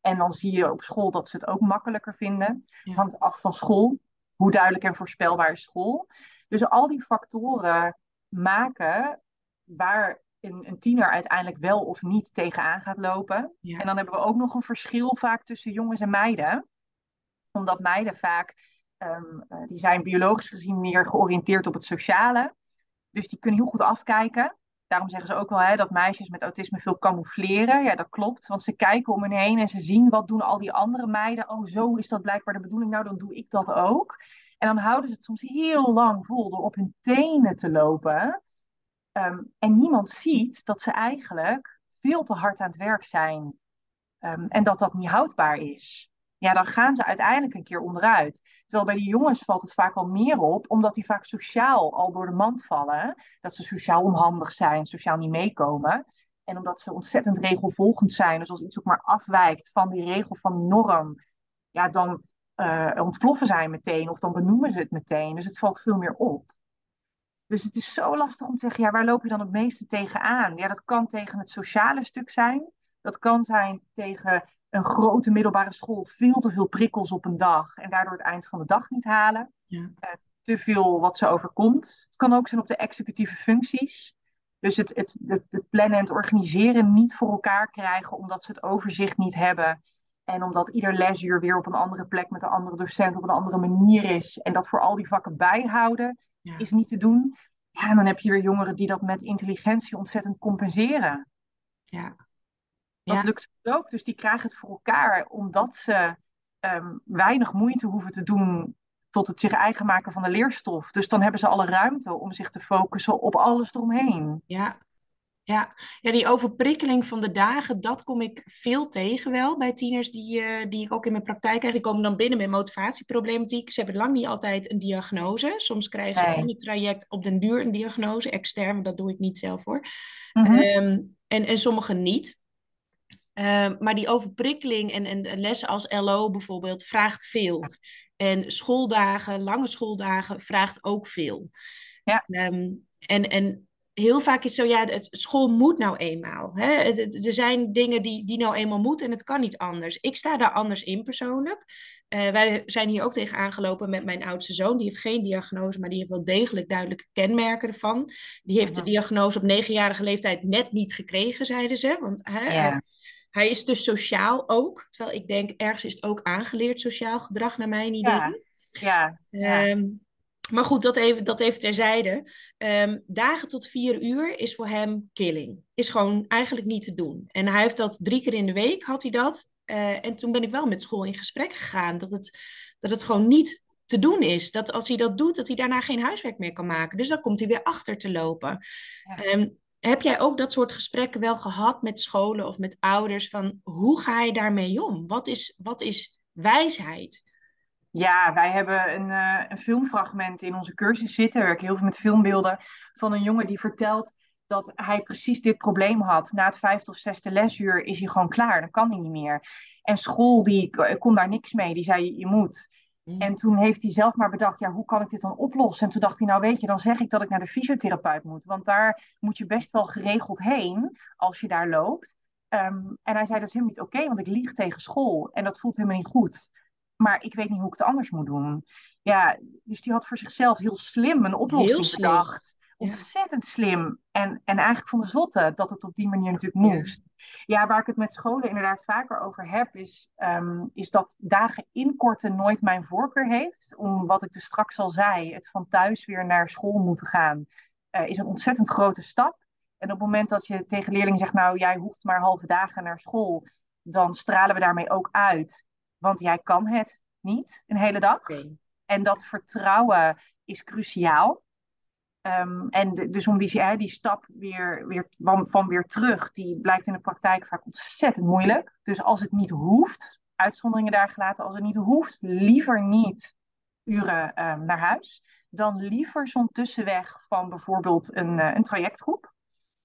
En dan zie je op school dat ze het ook makkelijker vinden. Het hangt af van school. Hoe duidelijk en voorspelbaar is school? Dus al die factoren maken waar een, een tiener uiteindelijk wel of niet tegenaan gaat lopen. Ja. En dan hebben we ook nog een verschil vaak tussen jongens en meiden. Omdat meiden vaak, um, die zijn biologisch gezien meer georiënteerd op het sociale. Dus die kunnen heel goed afkijken. Daarom zeggen ze ook wel hè, dat meisjes met autisme veel camoufleren. Ja, dat klopt. Want ze kijken om hen heen en ze zien wat doen al die andere meiden. Oh, zo is dat blijkbaar de bedoeling. Nou, dan doe ik dat ook. En dan houden ze het soms heel lang vol door op hun tenen te lopen. Um, en niemand ziet dat ze eigenlijk veel te hard aan het werk zijn. Um, en dat dat niet houdbaar is. Ja, dan gaan ze uiteindelijk een keer onderuit. Terwijl bij die jongens valt het vaak al meer op, omdat die vaak sociaal al door de mand vallen. Dat ze sociaal onhandig zijn, sociaal niet meekomen. En omdat ze ontzettend regelvolgend zijn. Dus als iets ook maar afwijkt van die regel, van die norm, ja, dan uh, ontploffen zij meteen of dan benoemen ze het meteen. Dus het valt veel meer op. Dus het is zo lastig om te zeggen, ja, waar loop je dan het meeste tegenaan? Ja, dat kan tegen het sociale stuk zijn. Dat kan zijn tegen een grote middelbare school, veel te veel prikkels op een dag en daardoor het eind van de dag niet halen. Ja. Uh, te veel wat ze overkomt. Het kan ook zijn op de executieve functies. Dus het, het, het, het plannen en het organiseren niet voor elkaar krijgen omdat ze het overzicht niet hebben. En omdat ieder lesuur weer op een andere plek met een andere docent op een andere manier is. En dat voor al die vakken bijhouden ja. is niet te doen. Ja, en dan heb je weer jongeren die dat met intelligentie ontzettend compenseren. Ja. Dat ja. lukt ook, dus die krijgen het voor elkaar omdat ze um, weinig moeite hoeven te doen tot het zich eigen maken van de leerstof. Dus dan hebben ze alle ruimte om zich te focussen op alles eromheen. Ja, Ja. Ja, die overprikkeling van de dagen, dat kom ik veel tegen wel bij tieners die, eh, die ik ook in mijn praktijk krijg. Die komen dan binnen met motivatieproblematiek. Ze hebben lang niet altijd een diagnose. Soms krijgen ze nee. in het traject op den duur een diagnose, extern, dat doe ik niet zelf hoor. Mm-hmm. Um, en, en sommigen niet. Um, maar die overprikkeling en, en lessen als L O bijvoorbeeld vraagt veel. En schooldagen, lange schooldagen, vraagt ook veel. Ja. Um, en... en Heel vaak is zo, ja, het, school moet nou eenmaal. Hè? Er zijn dingen die, die nou eenmaal moeten en het kan niet anders. Ik sta daar anders in persoonlijk. Uh, wij zijn hier ook tegen aangelopen met mijn oudste zoon. Die heeft geen diagnose, maar die heeft wel degelijk duidelijke kenmerken ervan. Die heeft ja. de diagnose op negenjarige leeftijd net niet gekregen, zeiden ze. Want hè, ja. hij is dus sociaal ook. Terwijl ik denk, ergens is het ook aangeleerd sociaal gedrag naar mijn idee. Ja, ja. ja. Um, Maar goed, dat even, dat even terzijde. Um, dagen tot vier uur is voor hem killing. Is gewoon eigenlijk niet te doen. En hij heeft dat drie keer in de week, had hij dat. Uh, en toen ben ik wel met school in gesprek gegaan. Dat het, dat het gewoon niet te doen is. Dat als hij dat doet, dat hij daarna geen huiswerk meer kan maken. Dus dan komt hij weer achter te lopen. Ja. Um, heb jij ook dat soort gesprekken wel gehad met scholen of met ouders? Van hoe ga je daarmee om? Wat is, wat is wijsheid? Ja, wij hebben een, uh, een filmfragment in onze cursus zitten. We werken heel veel met filmbeelden van een jongen die vertelt dat hij precies dit probleem had. Na het vijfde of zesde lesuur is hij gewoon klaar. Dan kan hij niet meer. En school, die kon daar niks mee. Die zei, je moet. Mm. En toen heeft hij zelf maar bedacht, ja, hoe kan ik dit dan oplossen? En toen dacht hij, nou weet je, dan zeg ik dat ik naar de fysiotherapeut moet. Want daar moet je best wel geregeld heen als je daar loopt. Um, en hij zei, dat is helemaal niet oké, okay, want ik lieg tegen school. En dat voelt helemaal niet goed. Maar ik weet niet hoe ik het anders moet doen. Ja, dus die had voor zichzelf heel slim een oplossing slim. bedacht. Ontzettend ja. slim. En, en eigenlijk van de zotte dat het op die manier natuurlijk moest. Ja, ja waar ik het met scholen inderdaad vaker over heb... is, um, is dat dagen inkorten nooit mijn voorkeur heeft. Om wat ik dus straks al zei... het van thuis weer naar school moeten gaan... Uh, is een ontzettend grote stap. En op het moment dat je tegen leerlingen zegt... nou, jij hoeft maar halve dagen naar school... dan stralen we daarmee ook uit... Want jij kan het niet een hele dag. Okay. En dat vertrouwen is cruciaal. Um, en de, dus om die, hè, die stap weer, weer, van, van weer terug... die blijkt in de praktijk vaak ontzettend moeilijk. Dus als het niet hoeft, uitzonderingen daar gelaten... als het niet hoeft, liever niet uren um, naar huis. Dan liever zo'n tussenweg van bijvoorbeeld een, uh, een trajectgroep...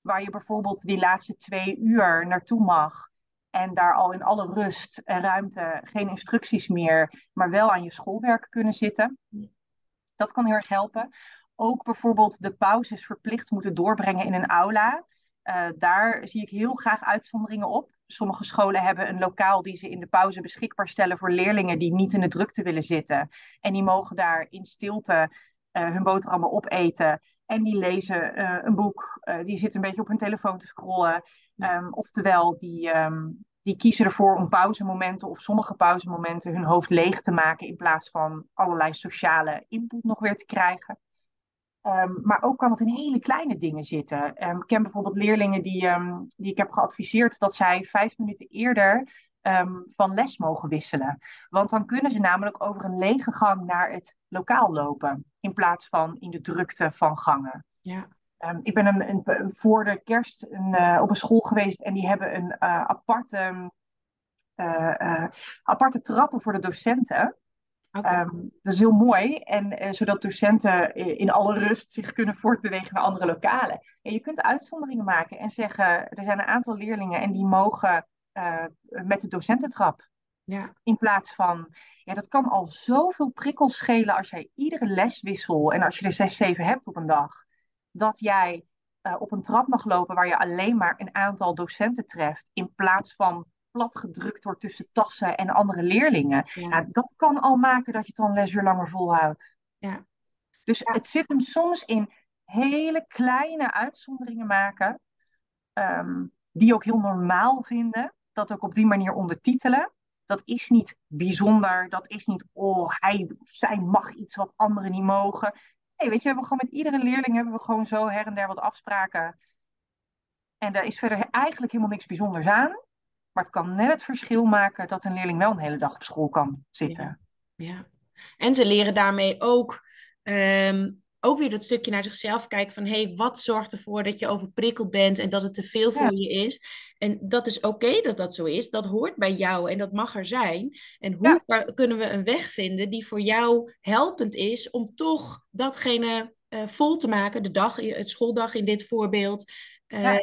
waar je bijvoorbeeld die laatste twee uur naartoe mag... En daar al in alle rust en ruimte geen instructies meer, maar wel aan je schoolwerk kunnen zitten. Dat kan heel erg helpen. Ook bijvoorbeeld de pauzes verplicht moeten doorbrengen in een aula. Uh, daar zie ik heel graag uitzonderingen op. Sommige scholen hebben een lokaal die ze in de pauze beschikbaar stellen voor leerlingen die niet in de drukte willen zitten. En die mogen daar in stilte uh, hun boterhammen opeten. En die lezen uh, een boek, uh, die zitten een beetje op hun telefoon te scrollen. Um, oftewel, die, um, die kiezen ervoor om pauzemomenten of sommige pauzemomenten hun hoofd leeg te maken... in plaats van allerlei sociale input nog weer te krijgen. Um, maar ook kan het in hele kleine dingen zitten. Um, ik ken bijvoorbeeld leerlingen die, um, die ik heb geadviseerd dat zij vijf minuten eerder um, van les mogen wisselen. Want dan kunnen ze namelijk over een lege gang naar het lokaal lopen... in plaats van in de drukte van gangen. Ja. Um, ik ben een, een, een, voor de kerst een, uh, op een school geweest... en die hebben een uh, aparte, uh, uh, aparte trappen voor de docenten. Okay. Um, dat is heel mooi. En, uh, zodat docenten in alle rust zich kunnen voortbewegen naar andere lokalen. En je kunt uitzonderingen maken en zeggen... er zijn een aantal leerlingen en die mogen uh, met de docententrap... Ja. In plaats van, ja, dat kan al zoveel prikkels schelen als jij iedere leswissel, en als je er zes, zeven hebt op een dag, dat jij uh, op een trap mag lopen waar je alleen maar een aantal docenten treft, in plaats van platgedrukt wordt tussen tassen en andere leerlingen. Ja. Nou, dat kan al maken dat je het dan lesuur langer volhoudt. Ja. Dus het zit hem soms in hele kleine uitzonderingen maken, um, die ook heel normaal vinden, dat ook op die manier ondertitelen. Dat is niet bijzonder, dat is niet, oh, hij, zij mag iets wat anderen niet mogen. Nee, weet je, we hebben gewoon met iedere leerling hebben we gewoon zo her en der wat afspraken. En daar is verder eigenlijk helemaal niks bijzonders aan. Maar het kan net het verschil maken dat een leerling wel een hele dag op school kan zitten. Ja, ja. En ze leren daarmee ook um, ook weer dat stukje naar zichzelf kijken van... hé, hey, wat zorgt ervoor dat je overprikkeld bent en dat het te veel voor ja. je is? En dat is oké okay dat dat zo is. Dat hoort bij jou en dat mag er zijn. En hoe ja. kunnen we een weg vinden die voor jou helpend is... om toch datgene uh, vol te maken, de dag, het schooldag in dit voorbeeld... Um, ja.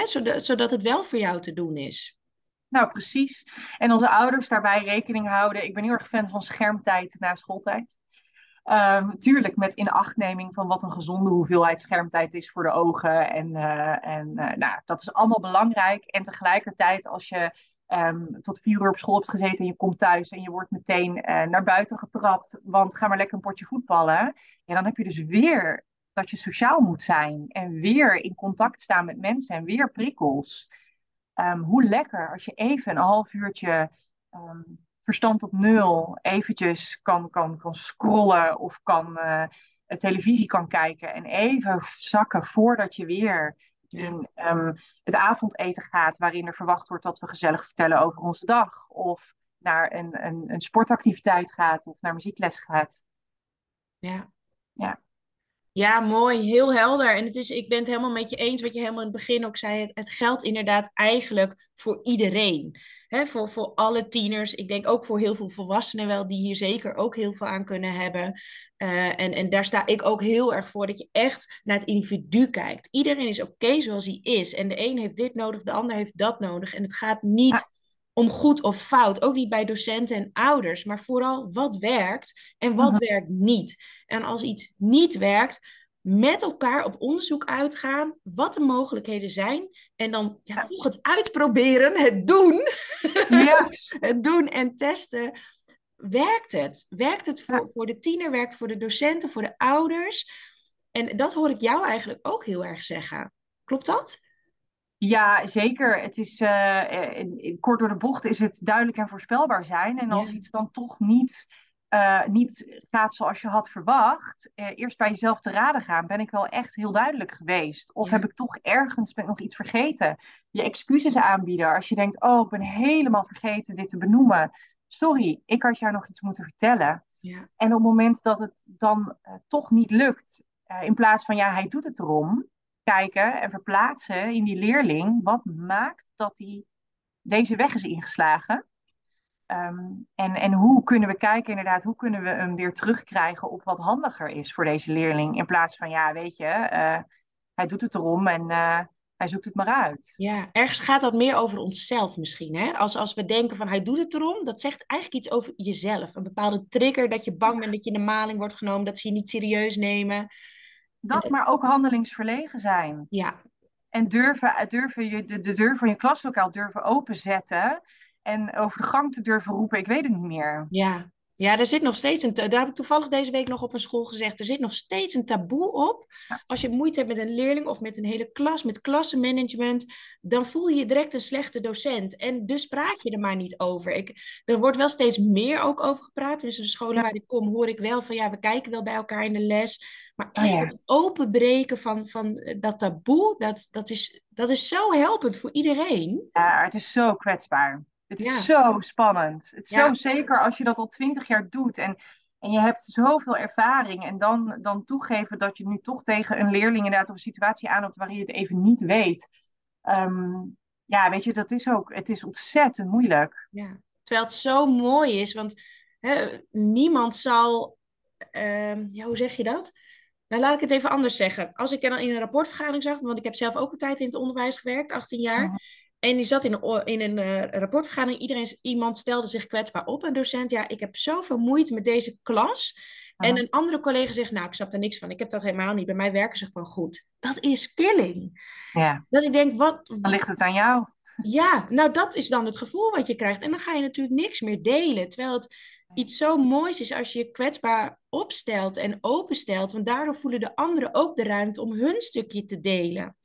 hè, zodat, zodat het wel voor jou te doen is. Nou, precies. En onze ouders daarbij rekening houden. Ik ben heel erg fan van schermtijd na schooltijd. Um, tuurlijk met inachtneming van wat een gezonde hoeveelheid schermtijd is voor de ogen. En, uh, en uh, nou, dat is allemaal belangrijk. En tegelijkertijd als je um, tot vier uur op school hebt gezeten en je komt thuis en je wordt meteen uh, naar buiten getrapt. Want ga maar lekker een potje voetballen. Ja, dan heb je dus weer dat je sociaal moet zijn. En weer in contact staan met mensen en weer prikkels. Um, hoe lekker als je even een half uurtje... Um, verstand op nul, eventjes kan, kan, kan scrollen of kan uh, televisie kan kijken. En even zakken voordat je weer in um, het avondeten gaat... waarin er verwacht wordt dat we gezellig vertellen over onze dag. Of naar een, een, een sportactiviteit gaat of naar muziekles gaat. Ja. Ja. Ja, mooi. Heel helder. En het is, ik ben het helemaal met je eens, wat je helemaal in het begin ook zei. Het, het geldt inderdaad eigenlijk voor iedereen. Hè, voor, voor alle tieners. Ik denk ook voor heel veel volwassenen wel, die hier zeker ook heel veel aan kunnen hebben. Uh, en, en daar sta ik ook heel erg voor, dat je echt naar het individu kijkt. Iedereen is oké okay zoals hij is. En de een heeft dit nodig, de ander heeft dat nodig. En het gaat niet... Ah. om goed of fout, ook niet bij docenten en ouders, maar vooral wat werkt en wat mm-hmm. werkt niet. En als iets niet werkt, met elkaar op onderzoek uitgaan, wat de mogelijkheden zijn, en dan ja, ja. toch het uitproberen, het doen, ja. het doen en testen. Werkt het? Werkt het voor, ja. voor de tiener, werkt voor de docenten, voor de ouders? En dat hoor ik jou eigenlijk ook heel erg zeggen. Klopt dat? Ja, zeker. Het is, uh, in, in, kort door de bocht is het duidelijk en voorspelbaar zijn. En als ja. iets dan toch niet, uh, niet gaat zoals je had verwacht, uh, eerst bij jezelf te raden gaan. Ben ik wel echt heel duidelijk geweest? Of ja. heb ik toch ergens ben ik nog iets vergeten? Je excuses aanbieden. Als je denkt, oh, ik ben helemaal vergeten dit te benoemen. Sorry, ik had jou nog iets moeten vertellen. Ja. En op het moment dat het dan uh, toch niet lukt, uh, in plaats van ja, hij doet het erom. Kijken en verplaatsen in die leerling. Wat maakt dat hij deze weg is ingeslagen? Um, en, en hoe kunnen we kijken inderdaad, hoe kunnen we hem weer terugkrijgen op wat handiger is voor deze leerling? In plaats van, ja, weet je, uh, hij doet het erom en uh, hij zoekt het maar uit. Ja, ergens gaat dat meer over onszelf misschien. Hè? Als, als we denken van, hij doet het erom, dat zegt eigenlijk iets over jezelf. Een bepaalde trigger dat je bang bent dat je in de maling wordt genomen, dat ze je niet serieus nemen. Dat, maar ook handelingsverlegen zijn. Ja. En durven, durven je, de, de deur van je klaslokaal durven openzetten. En over de gang te durven roepen, ik weet het niet meer. Ja, ja er zit nog steeds een taboe. Daar heb ik toevallig deze week nog op een school gezegd. Er zit nog steeds een taboe op. Ja. Als je moeite hebt met een leerling of met een hele klas, met klassenmanagement, dan voel je je direct een slechte docent. En dus praat je er maar niet over. Ik, er wordt wel steeds meer ook over gepraat. Dus de scholen waar ik kom, hoor ik wel van ja, we kijken wel bij elkaar in de les. Maar oh ja. het openbreken van, van dat taboe, dat, dat, is, dat is zo helpend voor iedereen. Ja, het is zo kwetsbaar. Het is ja. zo spannend. Het is ja. zo zeker als je dat al twintig jaar doet en, en je hebt zoveel ervaring. En dan, dan toegeven dat je nu toch tegen een leerling inderdaad of een situatie aanloopt waarin je het even niet weet. Um, ja, weet je, dat is ook, het is ontzettend moeilijk. Ja. Terwijl het zo mooi is, want hè, niemand zal, uh, ja, hoe zeg je dat? Nou, laat ik het even anders zeggen. Als ik er dan in een rapportvergadering zag, want ik heb zelf ook een tijd in het onderwijs gewerkt, achttien jaar. Ja. En die zat in een, in een uh, rapportvergadering. Iedereen, iemand stelde zich kwetsbaar op. Een docent, ja, ik heb zoveel moeite met deze klas. Ah. En een andere collega zegt, nou, ik snap er niks van. Ik heb dat helemaal niet. Bij mij werken ze gewoon goed. Dat is killing. Ja. Dat ik denk, wat... Dan ligt het aan jou. Ja, nou, dat is dan het gevoel wat je krijgt. En dan ga je natuurlijk niks meer delen. Terwijl het iets zo moois is als je je kwetsbaar opstelt en openstelt. Want daardoor voelen de anderen ook de ruimte om hun stukje te delen.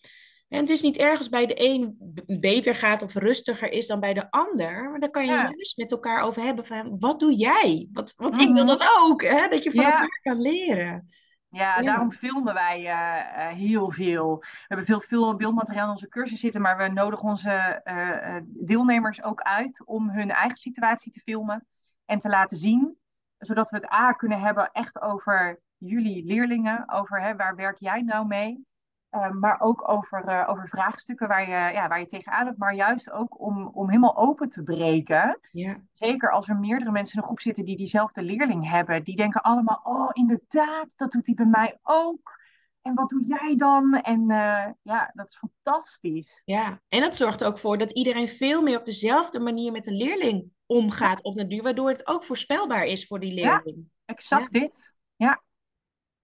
En het is niet ergens bij de een beter gaat of rustiger is dan bij de ander. Maar daar kan je ja. juist met elkaar over hebben van wat doe jij? Want mm-hmm. ik wil dat ook, hè? Dat je van ja. elkaar kan leren. Ja, ja, daarom filmen wij uh, heel veel. We hebben veel, veel beeldmateriaal in onze cursus zitten, maar we nodigen onze uh, deelnemers ook uit om hun eigen situatie te filmen en te laten zien. Zodat we het A kunnen hebben echt over jullie leerlingen over hè, waar werk jij nou mee? Uh, maar ook over, uh, over vraagstukken waar je, ja, waar je tegenaan hebt. Maar juist ook om, om helemaal open te breken. Ja. Zeker als er meerdere mensen in een groep zitten die diezelfde leerling hebben. Die denken allemaal, oh inderdaad, dat doet die bij mij ook. En wat doe jij dan? En uh, ja, dat is fantastisch. Ja, en dat zorgt ook voor dat iedereen veel meer op dezelfde manier met een leerling omgaat op de duur. Waardoor het ook voorspelbaar is voor die leerling. Ja, exact ja. dit. Ja.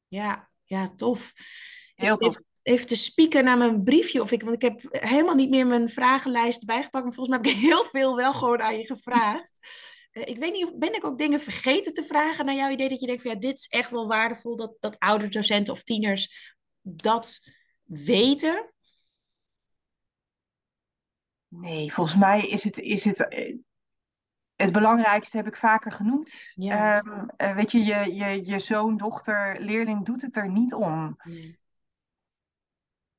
Ja, ja, tof. Heel tof. Even te spieken naar mijn briefje. Of ik, want ik heb helemaal niet meer mijn vragenlijst bijgepakt. Maar volgens mij heb ik heel veel wel gewoon aan je gevraagd. Uh, ik weet niet, of ben ik ook dingen vergeten te vragen naar jouw idee? Dat je denkt van ja, dit is echt wel waardevol. Dat, dat ouderdocenten of tieners dat weten. Nee, volgens mij is het... Is het uh... Het belangrijkste heb ik vaker genoemd. Ja. Um, uh, weet je, je, je, je zoon, dochter, leerling doet het er niet om. Nee.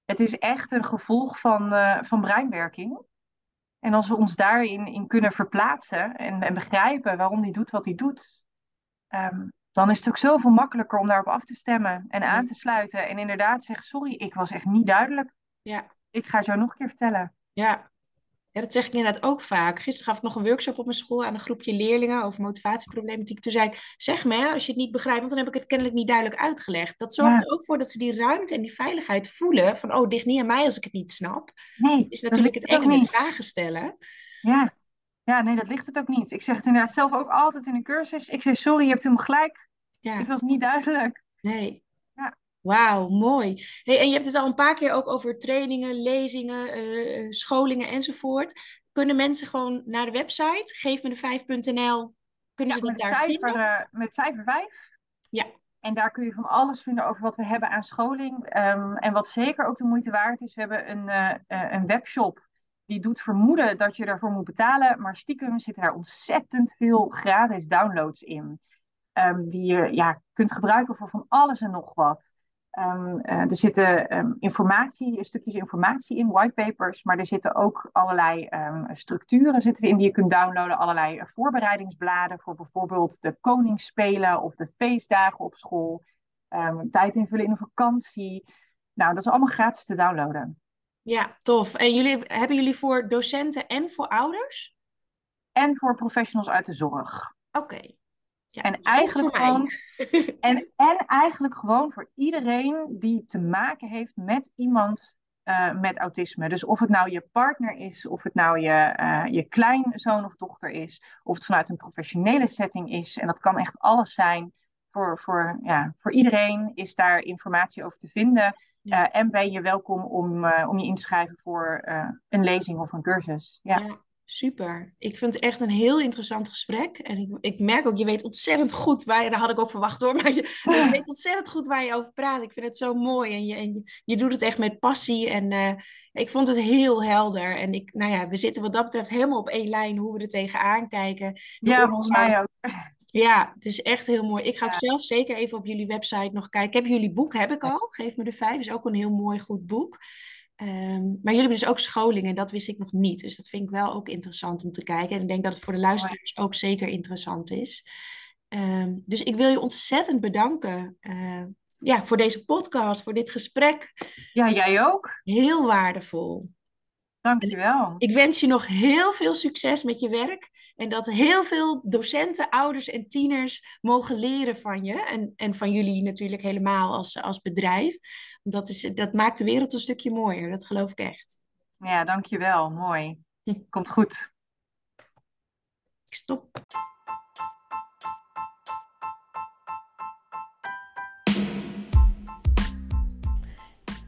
Het is echt een gevolg van, uh, van breinwerking. En als we ons daarin in kunnen verplaatsen en, en begrijpen waarom die doet wat hij doet, um, dan is het ook zoveel makkelijker om daarop af te stemmen en aan nee. te sluiten. En inderdaad zeggen, sorry, ik was echt niet duidelijk. Ja. Ik ga het jou nog een keer vertellen. Ja. Ja, dat zeg ik inderdaad ook vaak. Gisteren gaf ik nog een workshop op mijn school aan een groepje leerlingen over motivatieproblematiek. Toen zei ik, zeg me hè, als je het niet begrijpt, want dan heb ik het kennelijk niet duidelijk uitgelegd. Dat zorgt ja. er ook voor dat ze die ruimte en die veiligheid voelen van, oh, dicht niet aan mij als ik het niet snap. Nee, het is natuurlijk het enge met vragen stellen. Ja. ja, nee, dat ligt het ook niet. Ik zeg het inderdaad zelf ook altijd in een cursus. Ik zeg, sorry, je hebt hem gelijk. Ja. Ik was niet duidelijk. Nee. Wauw, mooi. Hey, en je hebt het al een paar keer ook over trainingen, lezingen, uh, scholingen enzovoort. Kunnen mensen gewoon naar de website, geef me de vijf punt n l, kunnen ja, ze dat daar cijfer, vinden? Uh, met cijfer vijf. Ja. En daar kun je van alles vinden over wat we hebben aan scholing. Um, en wat zeker ook de moeite waard is, we hebben een, uh, uh, een webshop. Die doet vermoeden dat je ervoor moet betalen, maar stiekem zitten daar ontzettend veel gratis downloads in. Um, die je ja, kunt gebruiken voor van alles en nog wat. Um, uh, er zitten um, informatie, stukjes informatie in, whitepapers, maar er zitten ook allerlei um, structuren zitten in die je kunt downloaden. Allerlei uh, voorbereidingsbladen voor bijvoorbeeld de koningsspelen of de feestdagen op school. Um, tijd invullen in een vakantie. Nou, dat is allemaal gratis te downloaden. Ja, tof. En jullie, hebben jullie voor docenten en voor ouders? En voor professionals uit de zorg. Oké. Okay. Ja, en, eigenlijk gewoon, en, en eigenlijk gewoon voor iedereen die te maken heeft met iemand uh, met autisme. Dus of het nou je partner is, of het nou je, uh, je kleinzoon of dochter is, of het vanuit een professionele setting is. En dat kan echt alles zijn. Voor, voor, ja, voor iedereen is daar informatie over te vinden. Uh, en ben je welkom om, uh, om je in te schrijven voor uh, een lezing of een cursus. Ja. ja. Super. Ik vind het echt een heel interessant gesprek. En ik, ik merk ook, je weet ontzettend goed waar je... Dat had ik ook verwacht hoor, maar je, je weet ontzettend goed waar je over praat. Ik vind het zo mooi. En je, en je, je doet het echt met passie. En uh, ik vond het heel helder. En ik, nou ja, we zitten wat dat betreft helemaal op één lijn hoe we er tegenaan kijken. De ja, volgens mij ook. Ja, dus echt heel mooi. Ik ga ja. ook zelf zeker even op jullie website nog kijken. Ik heb jullie boek, heb ik al. Geef me de vijf. Is ook een heel mooi, goed boek. Um, maar jullie hebben dus ook scholingen, dat wist ik nog niet. Dus dat vind ik wel ook interessant om te kijken. En ik denk dat het voor de luisteraars ook zeker interessant is. Um, dus ik wil je ontzettend bedanken uh, ja, voor deze podcast, voor dit gesprek. Ja, jij ook. Heel waardevol. Dankjewel. Ik wens je nog heel veel succes met je werk. En dat heel veel docenten, ouders en tieners mogen leren van je. En, en van jullie natuurlijk helemaal als, als bedrijf. Dat, is, dat maakt de wereld een stukje mooier. Dat geloof ik echt. Ja, dankjewel. Mooi. Komt goed. Ik stop.